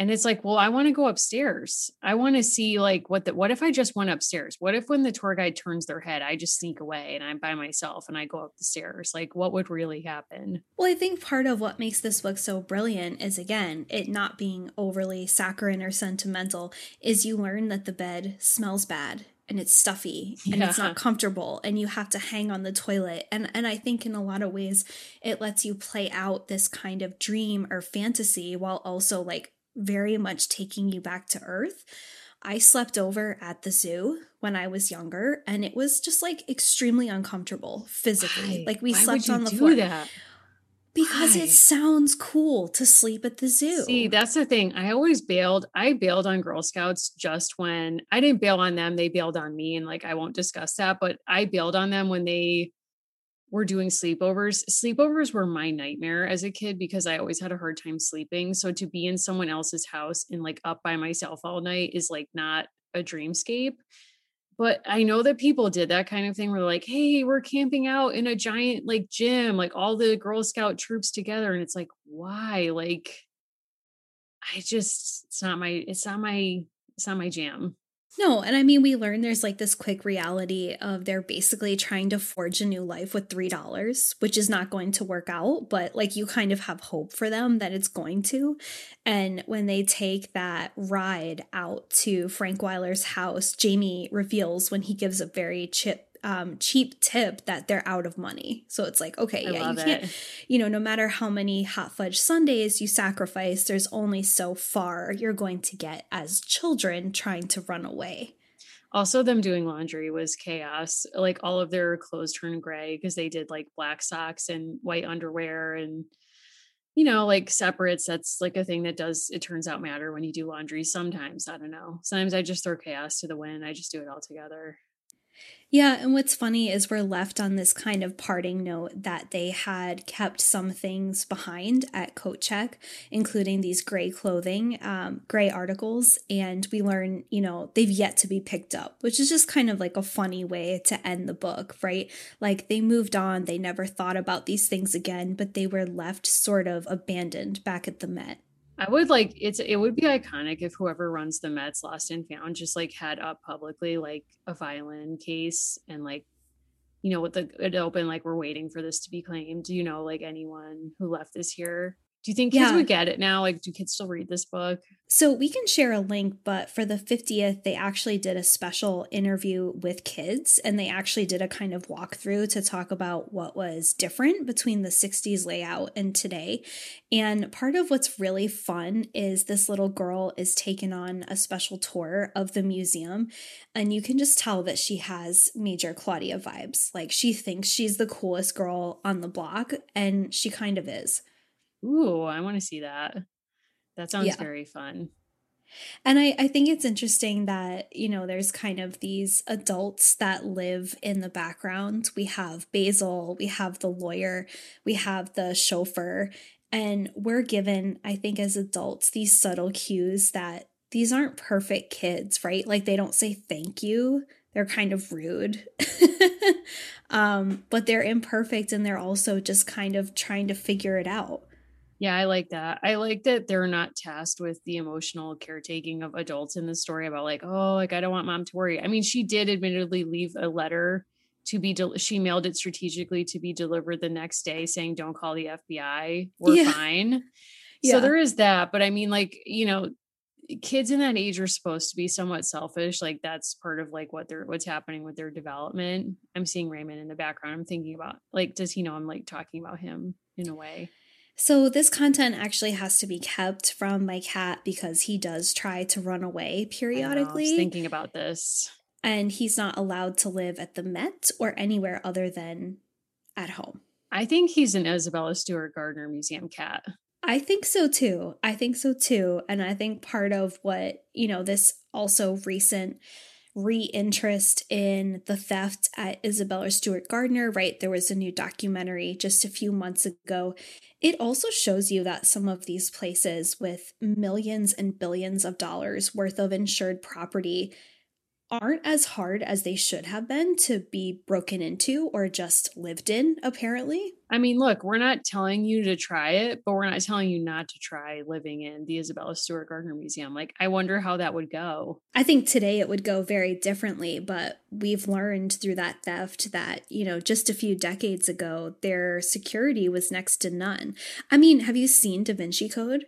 And it's like, well, I want to go upstairs. I want to see like what the, what if I just went upstairs? What if when the tour guide turns their head, I just sneak away and I'm by myself and I go up the stairs? Like what would really happen? Well, I think part of what makes this book so brilliant is, again, it not being overly saccharine or sentimental, is you learn that the bed smells bad and it's stuffy and yeah. It's not comfortable and you have to hang on the toilet. And, and I think in a lot of ways, it lets you play out this kind of dream or fantasy while also like very much taking you back to earth. I slept over at the zoo when I was younger, and it was just like extremely uncomfortable physically. Why? Like we Why slept on the floor. That? Because Why? It sounds cool to sleep at the zoo. See, that's the thing. I always bailed. I bailed on Girl Scouts just when I didn't bail on them. They bailed on me, and like I won't discuss that, but I bailed on them when they We're doing sleepovers. Sleepovers were my nightmare as a kid because I always had a hard time sleeping. So to be in someone else's house and like up by myself all night is like not a dreamscape. But I know that people did that kind of thing where like, hey, we're camping out in a giant like gym, like all the Girl Scout troops together. And it's like, why? Like, I just, it's not my, it's not my, it's not my jam. No, and I mean, we learn there's like this quick reality of they're basically trying to forge a new life with three dollars, which is not going to work out, but like you kind of have hope for them that it's going to. And when they take that ride out to Frankweiler's house, Jamie reveals when he gives a very chip Um, cheap tip that they're out of money. So it's like, okay, I yeah, you can't, it. you know, no matter how many hot fudge sundaes you sacrifice, there's only so far you're going to get as children trying to run away. Also, them doing laundry was chaos. Like all of their clothes turned gray because they did like black socks and white underwear and, you know, like separates. That's like a thing that does, it turns out, matter when you do laundry. Sometimes, I don't know. Sometimes I just throw chaos to the wind. I just do it all together. Yeah, and what's funny is we're left on this kind of parting note that they had kept some things behind at coat check, including these gray clothing, um, gray articles, and we learn, you know, they've yet to be picked up, which is just kind of like a funny way to end the book, right? Like they moved on, they never thought about these things again, but they were left sort of abandoned back at the Met. I would like, it's, it would be iconic if whoever runs the Met's Lost and Found just like had up publicly, like a violin case and like, you know, with the, it open, like we're waiting for this to be claimed, you know, like anyone who left this here. Do you think kids yeah. would get it now? Like, do kids still read this book? So we can share a link, but for the fiftieth, they actually did a special interview with kids, and they actually did a kind of walkthrough to talk about what was different between the sixties layout and today. And part of what's really fun is this little girl is taken on a special tour of the museum, and you can just tell that she has major Claudia vibes. Like, she thinks she's the coolest girl on the block, and she kind of is. Ooh, I want to see that. That sounds yeah. very fun. And I, I think it's interesting that, you know, there's kind of these adults that live in the background. We have Basil, we have the lawyer, we have the chauffeur, and we're given, I think, as adults, these subtle cues that these aren't perfect kids, right? Like they don't say thank you. They're kind of rude, um, but they're imperfect, and they're also just kind of trying to figure it out. Yeah, I like that. I like that they're not tasked with the emotional caretaking of adults in the story about like, oh, like, I don't want mom to worry. I mean, she did admittedly leave a letter to be, del- she mailed it strategically to be delivered the next day saying, don't call the F B I. We're yeah. fine. Yeah. So there is that. But I mean, like, you know, kids in that age are supposed to be somewhat selfish. Like that's part of like what they're, what's happening with their development. I'm seeing Raymond in the background. I'm thinking about like, does he know I'm like talking about him in a way? So this content actually has to be kept from my cat because he does try to run away periodically. I know, I was thinking about this. And he's not allowed to live at the Met or anywhere other than at home. I think he's an Isabella Stewart Gardner Museum cat. I think so too. I think so too. And I think part of what, you know, this also recent reinterest in the theft at Isabella Stewart Gardner, right? There was a new documentary just a few months ago. It also shows you that some of these places with millions and billions of dollars worth of insured property aren't as hard as they should have been to be broken into or just lived in, apparently. I mean, look, we're not telling you to try it, but we're not telling you not to try living in the Isabella Stewart Gardner Museum. Like, I wonder how that would go. I think today it would go very differently, but we've learned through that theft that, you know, just a few decades ago, their security was next to none. I mean, have you seen Da Vinci Code?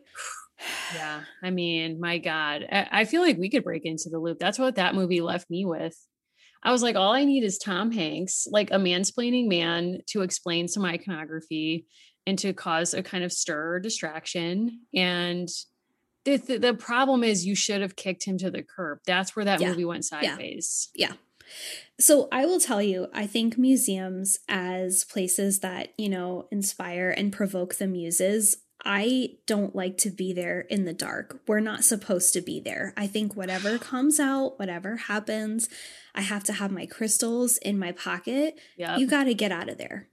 Yeah. I mean, my God, I feel like we could break into the Loop. That's what that movie left me with. I was like, all I need is Tom Hanks, like a mansplaining man, to explain some iconography and to cause a kind of stir or distraction. And the, the, the problem is you should have kicked him to the curb. That's where that yeah. movie went sideways. Yeah. yeah. So I will tell you, I think museums as places that, you know, inspire and provoke the muses, I don't like to be there in the dark. We're not supposed to be there. I think whatever comes out, whatever happens, I have to have my crystals in my pocket. Yep. You got to get out of there.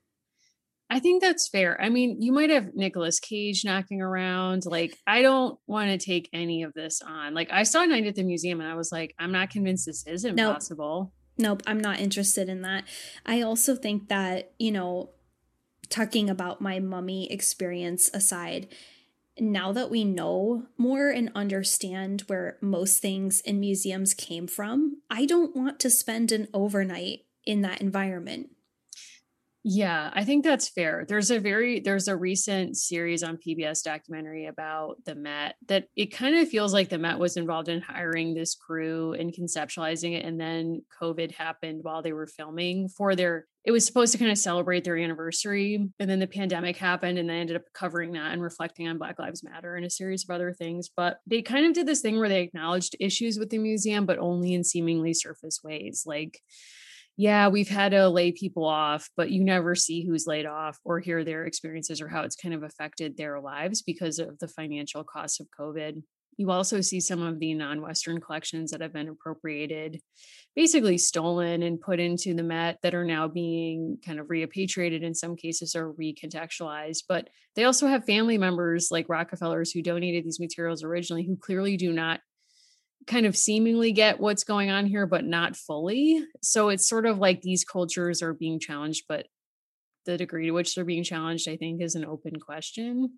I think that's fair. I mean, you might have Nicolas Cage knocking around. Like, I don't want to take any of this on. Like, I saw Night at the Museum and I was like, I'm not convinced this isn't nope. possible. Nope, I'm not interested in that. I also think that, you know, talking about my mummy experience aside, now that we know more and understand where most things in museums came from, I don't want to spend an overnight in that environment. Yeah, I think that's fair. There's a very, there's a recent series on P B S documentary about the Met that it kind of feels like the Met was involved in hiring this crew and conceptualizing it. And then COVID happened while they were filming for their, it was supposed to kind of celebrate their anniversary. And then the pandemic happened and they ended up covering that and reflecting on Black Lives Matter and a series of other things. But they kind of did this thing where they acknowledged issues with the museum, but only in seemingly surface ways. Like, yeah, we've had to lay people off, but you never see who's laid off or hear their experiences or how it's kind of affected their lives because of the financial costs of COVID. You also see some of the non-Western collections that have been appropriated, basically stolen and put into the Met that are now being kind of repatriated in some cases or recontextualized. But they also have family members like Rockefellers who donated these materials originally, who clearly do not kind of seemingly get what's going on here, but not fully. So it's sort of like these cultures are being challenged, but the degree to which they're being challenged, I think, is an open question.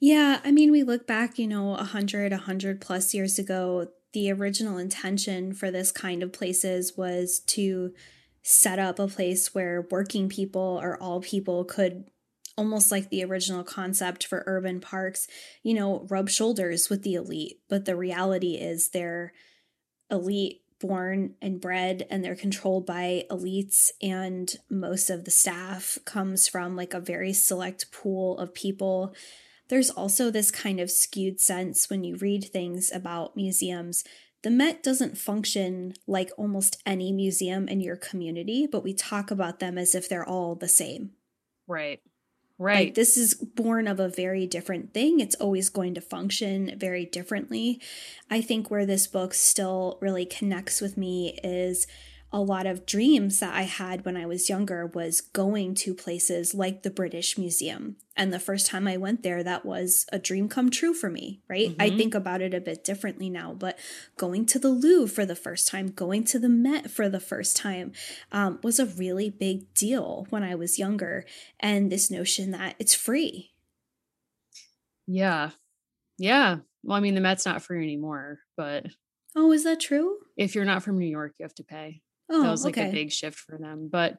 Yeah. I mean, we look back, you know, a hundred, a hundred plus years ago, the original intention for this kind of places was to set up a place where working people or all people could, almost like the original concept for urban parks, you know, rub shoulders with the elite. But the reality is they're elite born and bred, and they're controlled by elites. And most of the staff comes from like a very select pool of people. There's also this kind of skewed sense when you read things about museums. The Met doesn't function like almost any museum in your community, but we talk about them as if they're all the same. Right. Right. Like, this is born of a very different thing. It's always going to function very differently. I think where this book still really connects with me is a lot of dreams that I had when I was younger was going to places like the British Museum. And the first time I went there, that was a dream come true for me, right? Mm-hmm. I think about it a bit differently now, but going to the Louvre for the first time, going to the Met for the first time um, was a really big deal when I was younger. And this notion that it's free. Yeah. Yeah. Well, I mean, the Met's not free anymore, but. Oh, is that true? If you're not from New York, you have to pay. Oh, that was like okay. a big shift for them. But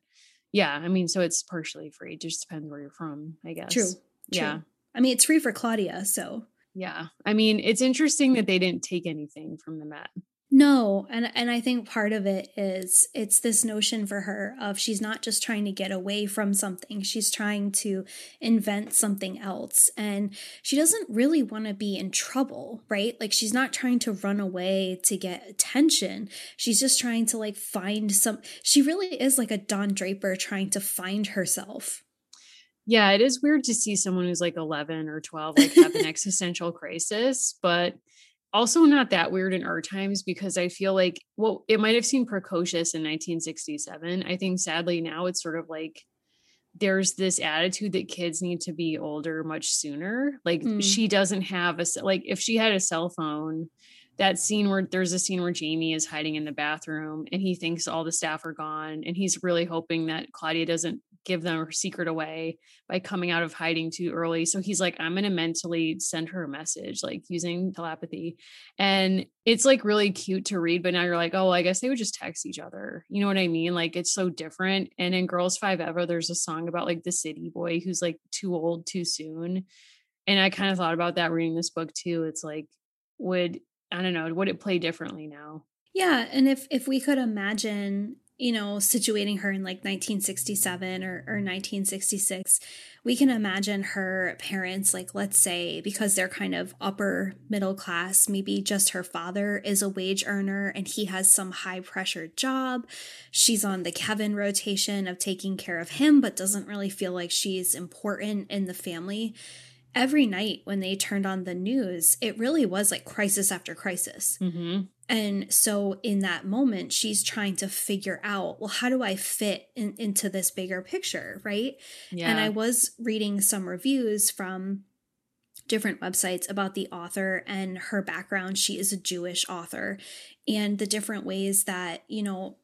yeah, I mean, so it's partially free. It just depends where you're from, I guess. True. True. Yeah. I mean, it's free for Claudia. So yeah, I mean, it's interesting that they didn't take anything from the Met. No. And, and I think part of it is it's this notion for her of she's not just trying to get away from something. She's trying to invent something else. And she doesn't really want to be in trouble, right? Like, she's not trying to run away to get attention. She's just trying to like find some, she really is like a Don Draper trying to find herself. Yeah. It is weird to see someone who's like eleven or twelve, like have an existential crisis, but also not that weird in our times, because I feel like, well, it might have seemed precocious in nineteen sixty-seven. I think sadly now it's sort of like there's this attitude that kids need to be older much sooner. Like mm. she doesn't have a, like if she had a cell phone, that scene where there's a scene where Jamie is hiding in the bathroom and he thinks all the staff are gone. And he's really hoping that Claudia doesn't give them her secret away by coming out of hiding too early. So he's like, I'm going to mentally send her a message, like using telepathy. And it's like really cute to read, but now you're like, oh, well, I guess they would just text each other. You know what I mean? Like, it's so different. And in Girls Five Ever, there's a song about like the city boy who's like too old too soon. And I kind of thought about that reading this book too. It's like, would, I don't know, would it play differently now? Yeah. And if, if we could imagine, you know, situating her in like nineteen sixty-seven or, or nineteen sixty-six, we can imagine her parents, like, let's say, because they're kind of upper middle class, maybe just her father is a wage earner and he has some high pressure job. She's on the Kevin rotation of taking care of him, but doesn't really feel like she's important in the family. Every night when they turned on the news, it really was like crisis after crisis. Mm-hmm. And so in that moment, she's trying to figure out, well, how do I fit in, into this bigger picture, right? Yeah. And I was reading some reviews from different websites about the author and her background. She is a Jewish author, and the different ways that, you know,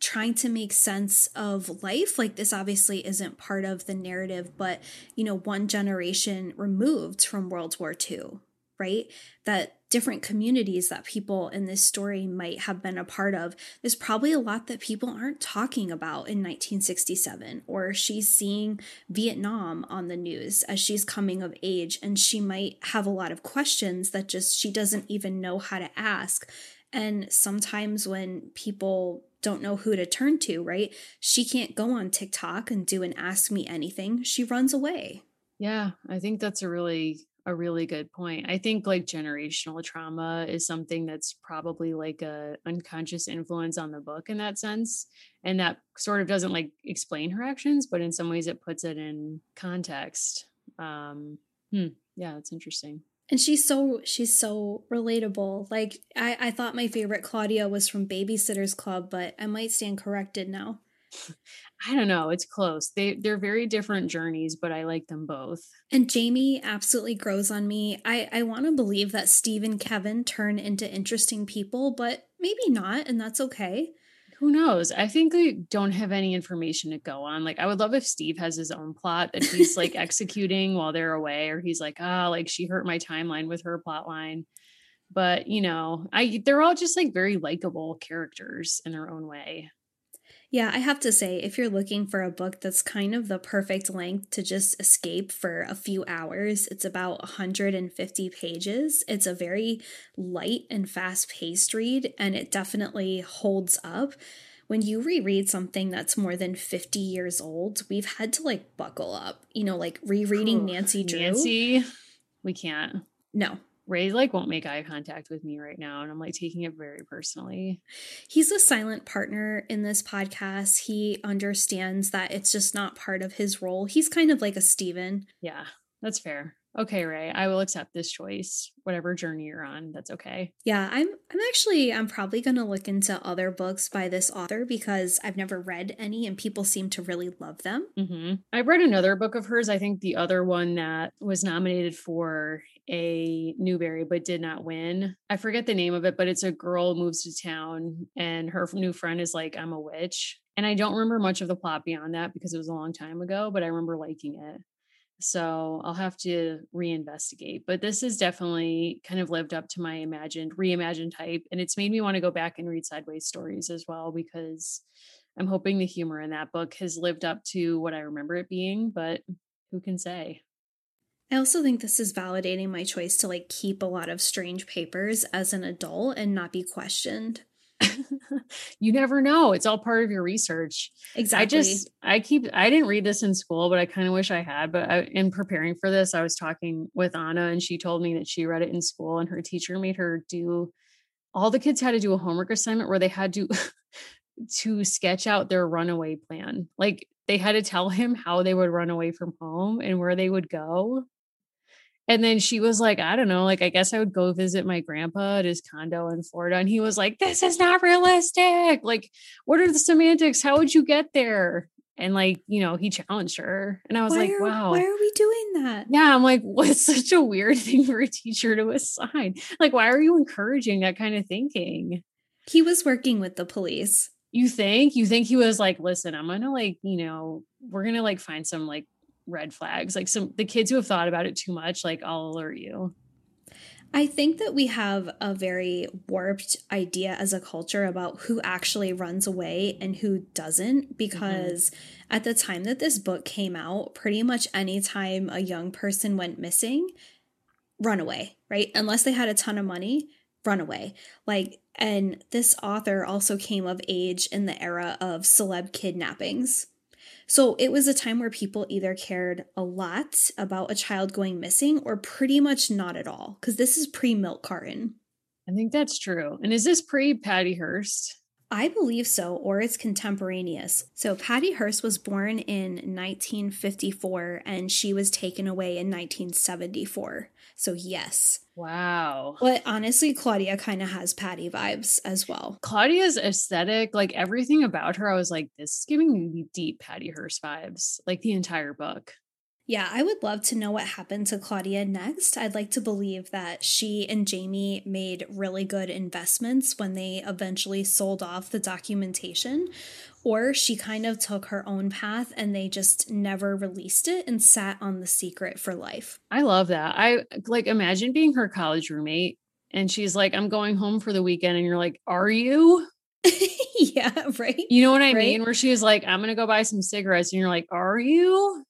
trying to make sense of life. Like, this obviously isn't part of the narrative, but, you know, one generation removed from World War Two, right? That different communities that people in this story might have been a part of. There's probably a lot that people aren't talking about in nineteen sixty-seven, or she's seeing Vietnam on the news as she's coming of age, and she might have a lot of questions that just she doesn't even know how to ask. And sometimes when people don't know who to turn to, right? She can't go on TikTok and do an Ask Me Anything. She runs away. Yeah, I think that's a really, a really good point. I think like generational trauma is something that's probably like a unconscious influence on the book in that sense. And that sort of doesn't like explain her actions, but in some ways it puts it in context. Um, hmm, yeah, that's interesting. And she's so she's so relatable. Like, I, I thought my favorite Claudia was from Babysitter's Club, but I might stand corrected now. I don't know. It's close. They, they're very different journeys, but I like them both. And Jamie absolutely grows on me. I, I want to believe that Steve and Kevin turn into interesting people, but maybe not, and that's okay. Who knows? I think they don't have any information to go on. Like, I would love if Steve has his own plot that he's like executing while they're away, or he's like, ah, oh, like she hurt my timeline with her plot line. But, you know, I they're all just like very likable characters in their own way. Yeah, I have to say, if you're looking for a book that's kind of the perfect length to just escape for a few hours, it's about one hundred fifty pages. It's a very light and fast-paced read, and it definitely holds up. When you reread something that's more than fifty years old, we've had to, like, buckle up. You know, like, rereading oh, Nancy Drew. Nancy, we can't. No. Ray, like, won't make eye contact with me right now, and I'm, like, taking it very personally. He's a silent partner in this podcast. He understands that it's just not part of his role. He's kind of like a Steven. Yeah, that's fair. Okay, Ray, I will accept this choice. Whatever journey you're on, that's okay. Yeah, I'm I'm actually, I'm probably going to look into other books by this author because I've never read any and people seem to really love them. Mm-hmm. I read another book of hers. I think the other one that was nominated for a Newbery but did not win. I forget the name of it, but it's a girl moves to town and her new friend is like, I'm a witch. And I don't remember much of the plot beyond that because it was a long time ago, but I remember liking it. So I'll have to reinvestigate, but this has definitely kind of lived up to my imagined, reimagined hype. And it's made me want to go back and read Sideways Stories as well, because I'm hoping the humor in that book has lived up to what I remember it being, but who can say? I also think this is validating my choice to like keep a lot of strange papers as an adult and not be questioned. You never know. It's all part of your research. Exactly. I just, I keep, I didn't read this in school, but I kind of wish I had, but I, in preparing for this, I was talking with Anna and she told me that she read it in school and her teacher made her do, all the kids had to do a homework assignment where they had to, to sketch out their runaway plan. Like they had to tell him how they would run away from home and where they would go. And then she was like, I don't know, like, I guess I would go visit my grandpa at his condo in Florida. And he was like, this is not realistic. Like, what are the semantics? How would you get there? And like, you know, he challenged her. And I was why like, are, wow. Why are we doing that? Yeah. I'm like, what's such a weird thing for a teacher to assign? Like, why are you encouraging that kind of thinking? He was working with the police. You think? You think he was like, listen, I'm going to like, you know, we're going to like find some like red flags, like some the kids who have thought about it too much, like I'll alert you. I think that we have a very warped idea as a culture about who actually runs away and who doesn't, because mm-hmm. at the time that this book came out, pretty much any time a young person went missing, run away, right? Unless they had a ton of money, run away. Like, and this author also came of age in the era of celeb kidnappings. So it was a time where people either cared a lot about a child going missing or pretty much not at all, because this is pre-milk carton. I think that's true. And is this pre-Patty Hearst? I believe so, or it's contemporaneous. So Patty Hearst was born in nineteen fifty-four and she was taken away in nineteen seventy-four. So yes. Wow. But honestly, Claudia kind of has Patty vibes as well. Claudia's aesthetic, like everything about her, I was like, this is giving me deep Patty Hearst vibes, like the entire book. Yeah, I would love to know what happened to Claudia next. I'd like to believe that she and Jamie made really good investments when they eventually sold off the documentation, or she kind of took her own path and they just never released it and sat on the secret for life. I love that. I like imagine being her college roommate and she's like, I'm going home for the weekend. And you're like, are you? Yeah, right. You know what I right? mean? Where she's like, I'm going to go buy some cigarettes. And you're like, are you?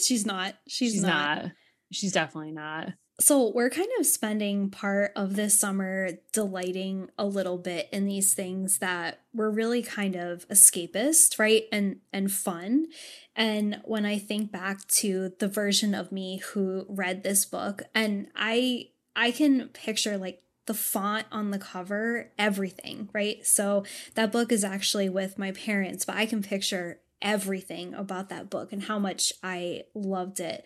She's not. She's, She's not. not. She's definitely not. So we're kind of spending part of this summer delighting a little bit in these things that were really kind of escapist, right? And and fun. And when I think back to the version of me who read this book, and I I can picture like the font on the cover, everything, right? So that book is actually with my parents, but I can picture everything about that book and how much I loved it.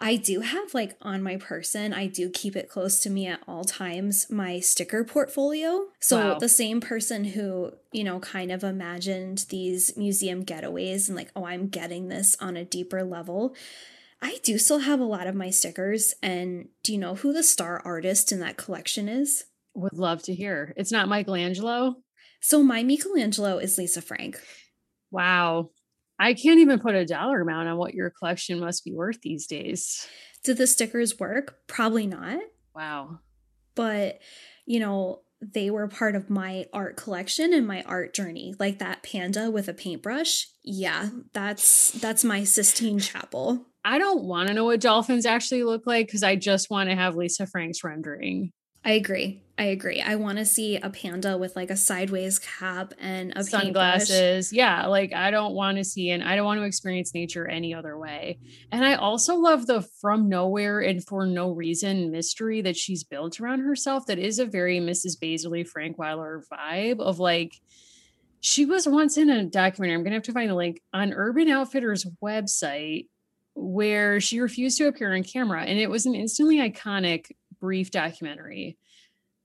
I do have like on my person, I do keep it close to me at all times, my sticker portfolio. So wow. The same person who, you know, kind of imagined these museum getaways and like, oh, I'm getting this on a deeper level. I do still have a lot of my stickers. And do you know who the star artist in that collection is? Would love to hear. It's not Michelangelo. So my Michelangelo is Lisa Frank. Wow. I can't even put a dollar amount on what your collection must be worth these days. Did the stickers work? Probably not. Wow. But, you know, they were part of my art collection and my art journey. Like that panda with a paintbrush. Yeah, that's that's my Sistine Chapel. I don't want to know what dolphins actually look like because I just want to have Lisa Frank's rendering. I agree. I agree. I want to see a panda with like a sideways cap and a sunglasses. Paintbrush. Yeah. Like I don't want to see, and I don't want to experience nature any other way. And I also love the from nowhere and for no reason mystery that she's built around herself. That is a very Missus Basil E. Frankweiler vibe of like, she was once in a documentary. I'm going to have to find a link on Urban Outfitters website where she refused to appear on camera. And it was an instantly iconic brief documentary.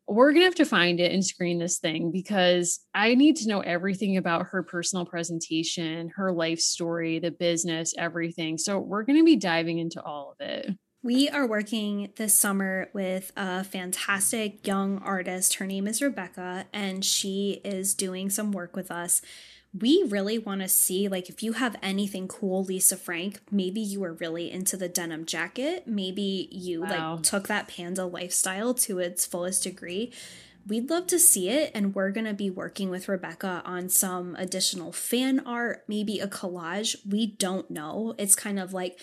We're going to have to find it and screen this thing because I need to know everything about her personal presentation, her life story, the business, everything. So we're going to be diving into all of it. We are working this summer with a fantastic young artist. Her name is Rebecca, and she is doing some work with us. We really want to see, like, if you have anything cool, Lisa Frank, maybe you were really into the denim jacket. Maybe you, wow. like, took that panda lifestyle to its fullest degree. We'd love to see it, and we're going to be working with Rebecca on some additional fan art, maybe a collage. We don't know. It's kind of like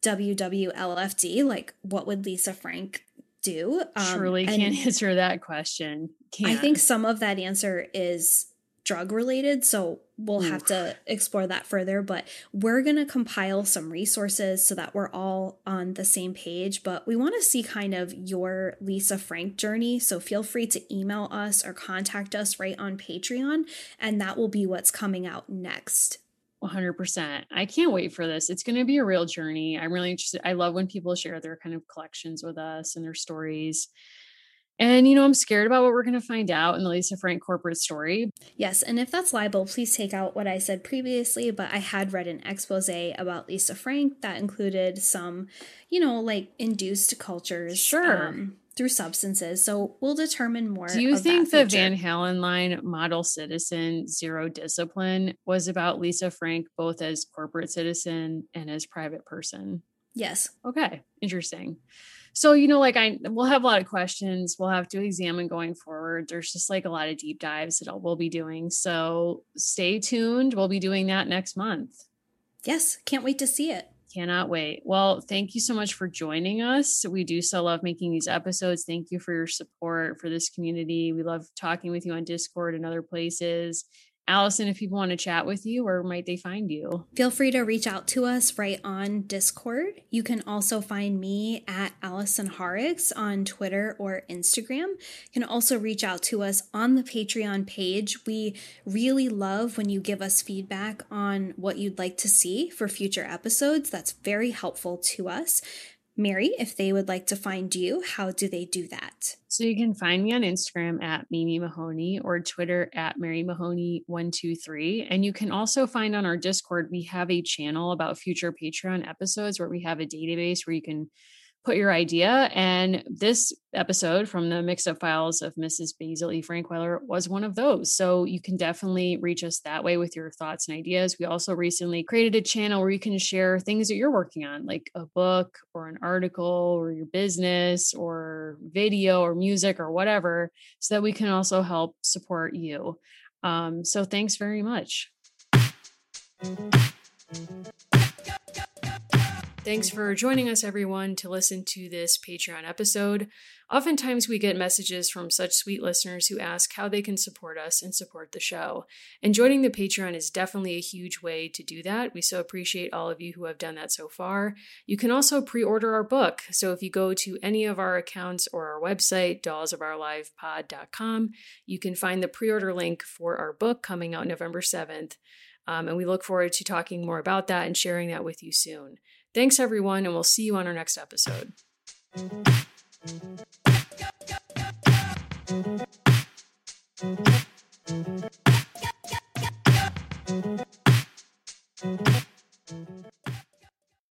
W W L F D, like, what would Lisa Frank do? Um, Surely can't answer that question. Can't. I think some of that answer is drug related. So we'll have to explore that further, but we're going to compile some resources so that we're all on the same page, but we want to see kind of your Lisa Frank journey. So feel free to email us or contact us right on Patreon. And that will be what's coming out next. one hundred percent. I can't wait for this. It's going to be a real journey. I'm really interested. I love when people share their kind of collections with us and their stories. And, you know, I'm scared about what we're going to find out in the Lisa Frank corporate story. Yes. And if that's libel, please take out what I said previously. But I had read an expose about Lisa Frank that included some, you know, like induced cultures. Sure. Um, through substances. So we'll determine more. Do you of think the Van Halen line model citizen zero discipline was about Lisa Frank, both as corporate citizen and as private person? Yes. Okay. Interesting. So, you know, like I, we'll have a lot of questions we'll have to examine going forward. There's just like a lot of deep dives that we'll be doing. So stay tuned. We'll be doing that next month. Yes. Can't wait to see it. Cannot wait. Well, thank you so much for joining us. We do so love making these episodes. Thank you for your support for this community. We love talking with you on Discord and other places. Allison, if people want to chat with you, where might they find you? Feel free to reach out to us right on Discord. You can also find me at Allison Horrocks on Twitter or Instagram. You can also reach out to us on the Patreon page. We really love when you give us feedback on what you'd like to see for future episodes. That's very helpful to us. Mary, if they would like to find you, how do they do that? So you can find me on Instagram at Mimi Mahoney or Twitter at Mary Mahoney one two three. And you can also find on our Discord, we have a channel about future Patreon episodes where we have a database where you can put your idea. And this episode from the Mixed-Up Files of Missus Basil E. Frankweiler was one of those. So you can definitely reach us that way with your thoughts and ideas. We also recently created a channel where you can share things that you're working on, like a book or an article or your business or video or music or whatever, so that we can also help support you. Um, so thanks very much. Thanks for joining us, everyone, to listen to this Patreon episode. Oftentimes we get messages from such sweet listeners who ask how they can support us and support the show. And joining the Patreon is definitely a huge way to do that. We so appreciate all of you who have done that so far. You can also pre-order our book. So if you go to any of our accounts or our website, dolls of our live pod dot com, you can find the pre-order link for our book coming out November seventh. Um, and we look forward to talking more about that and sharing that with you soon. Thanks, everyone, and we'll see you on our next episode.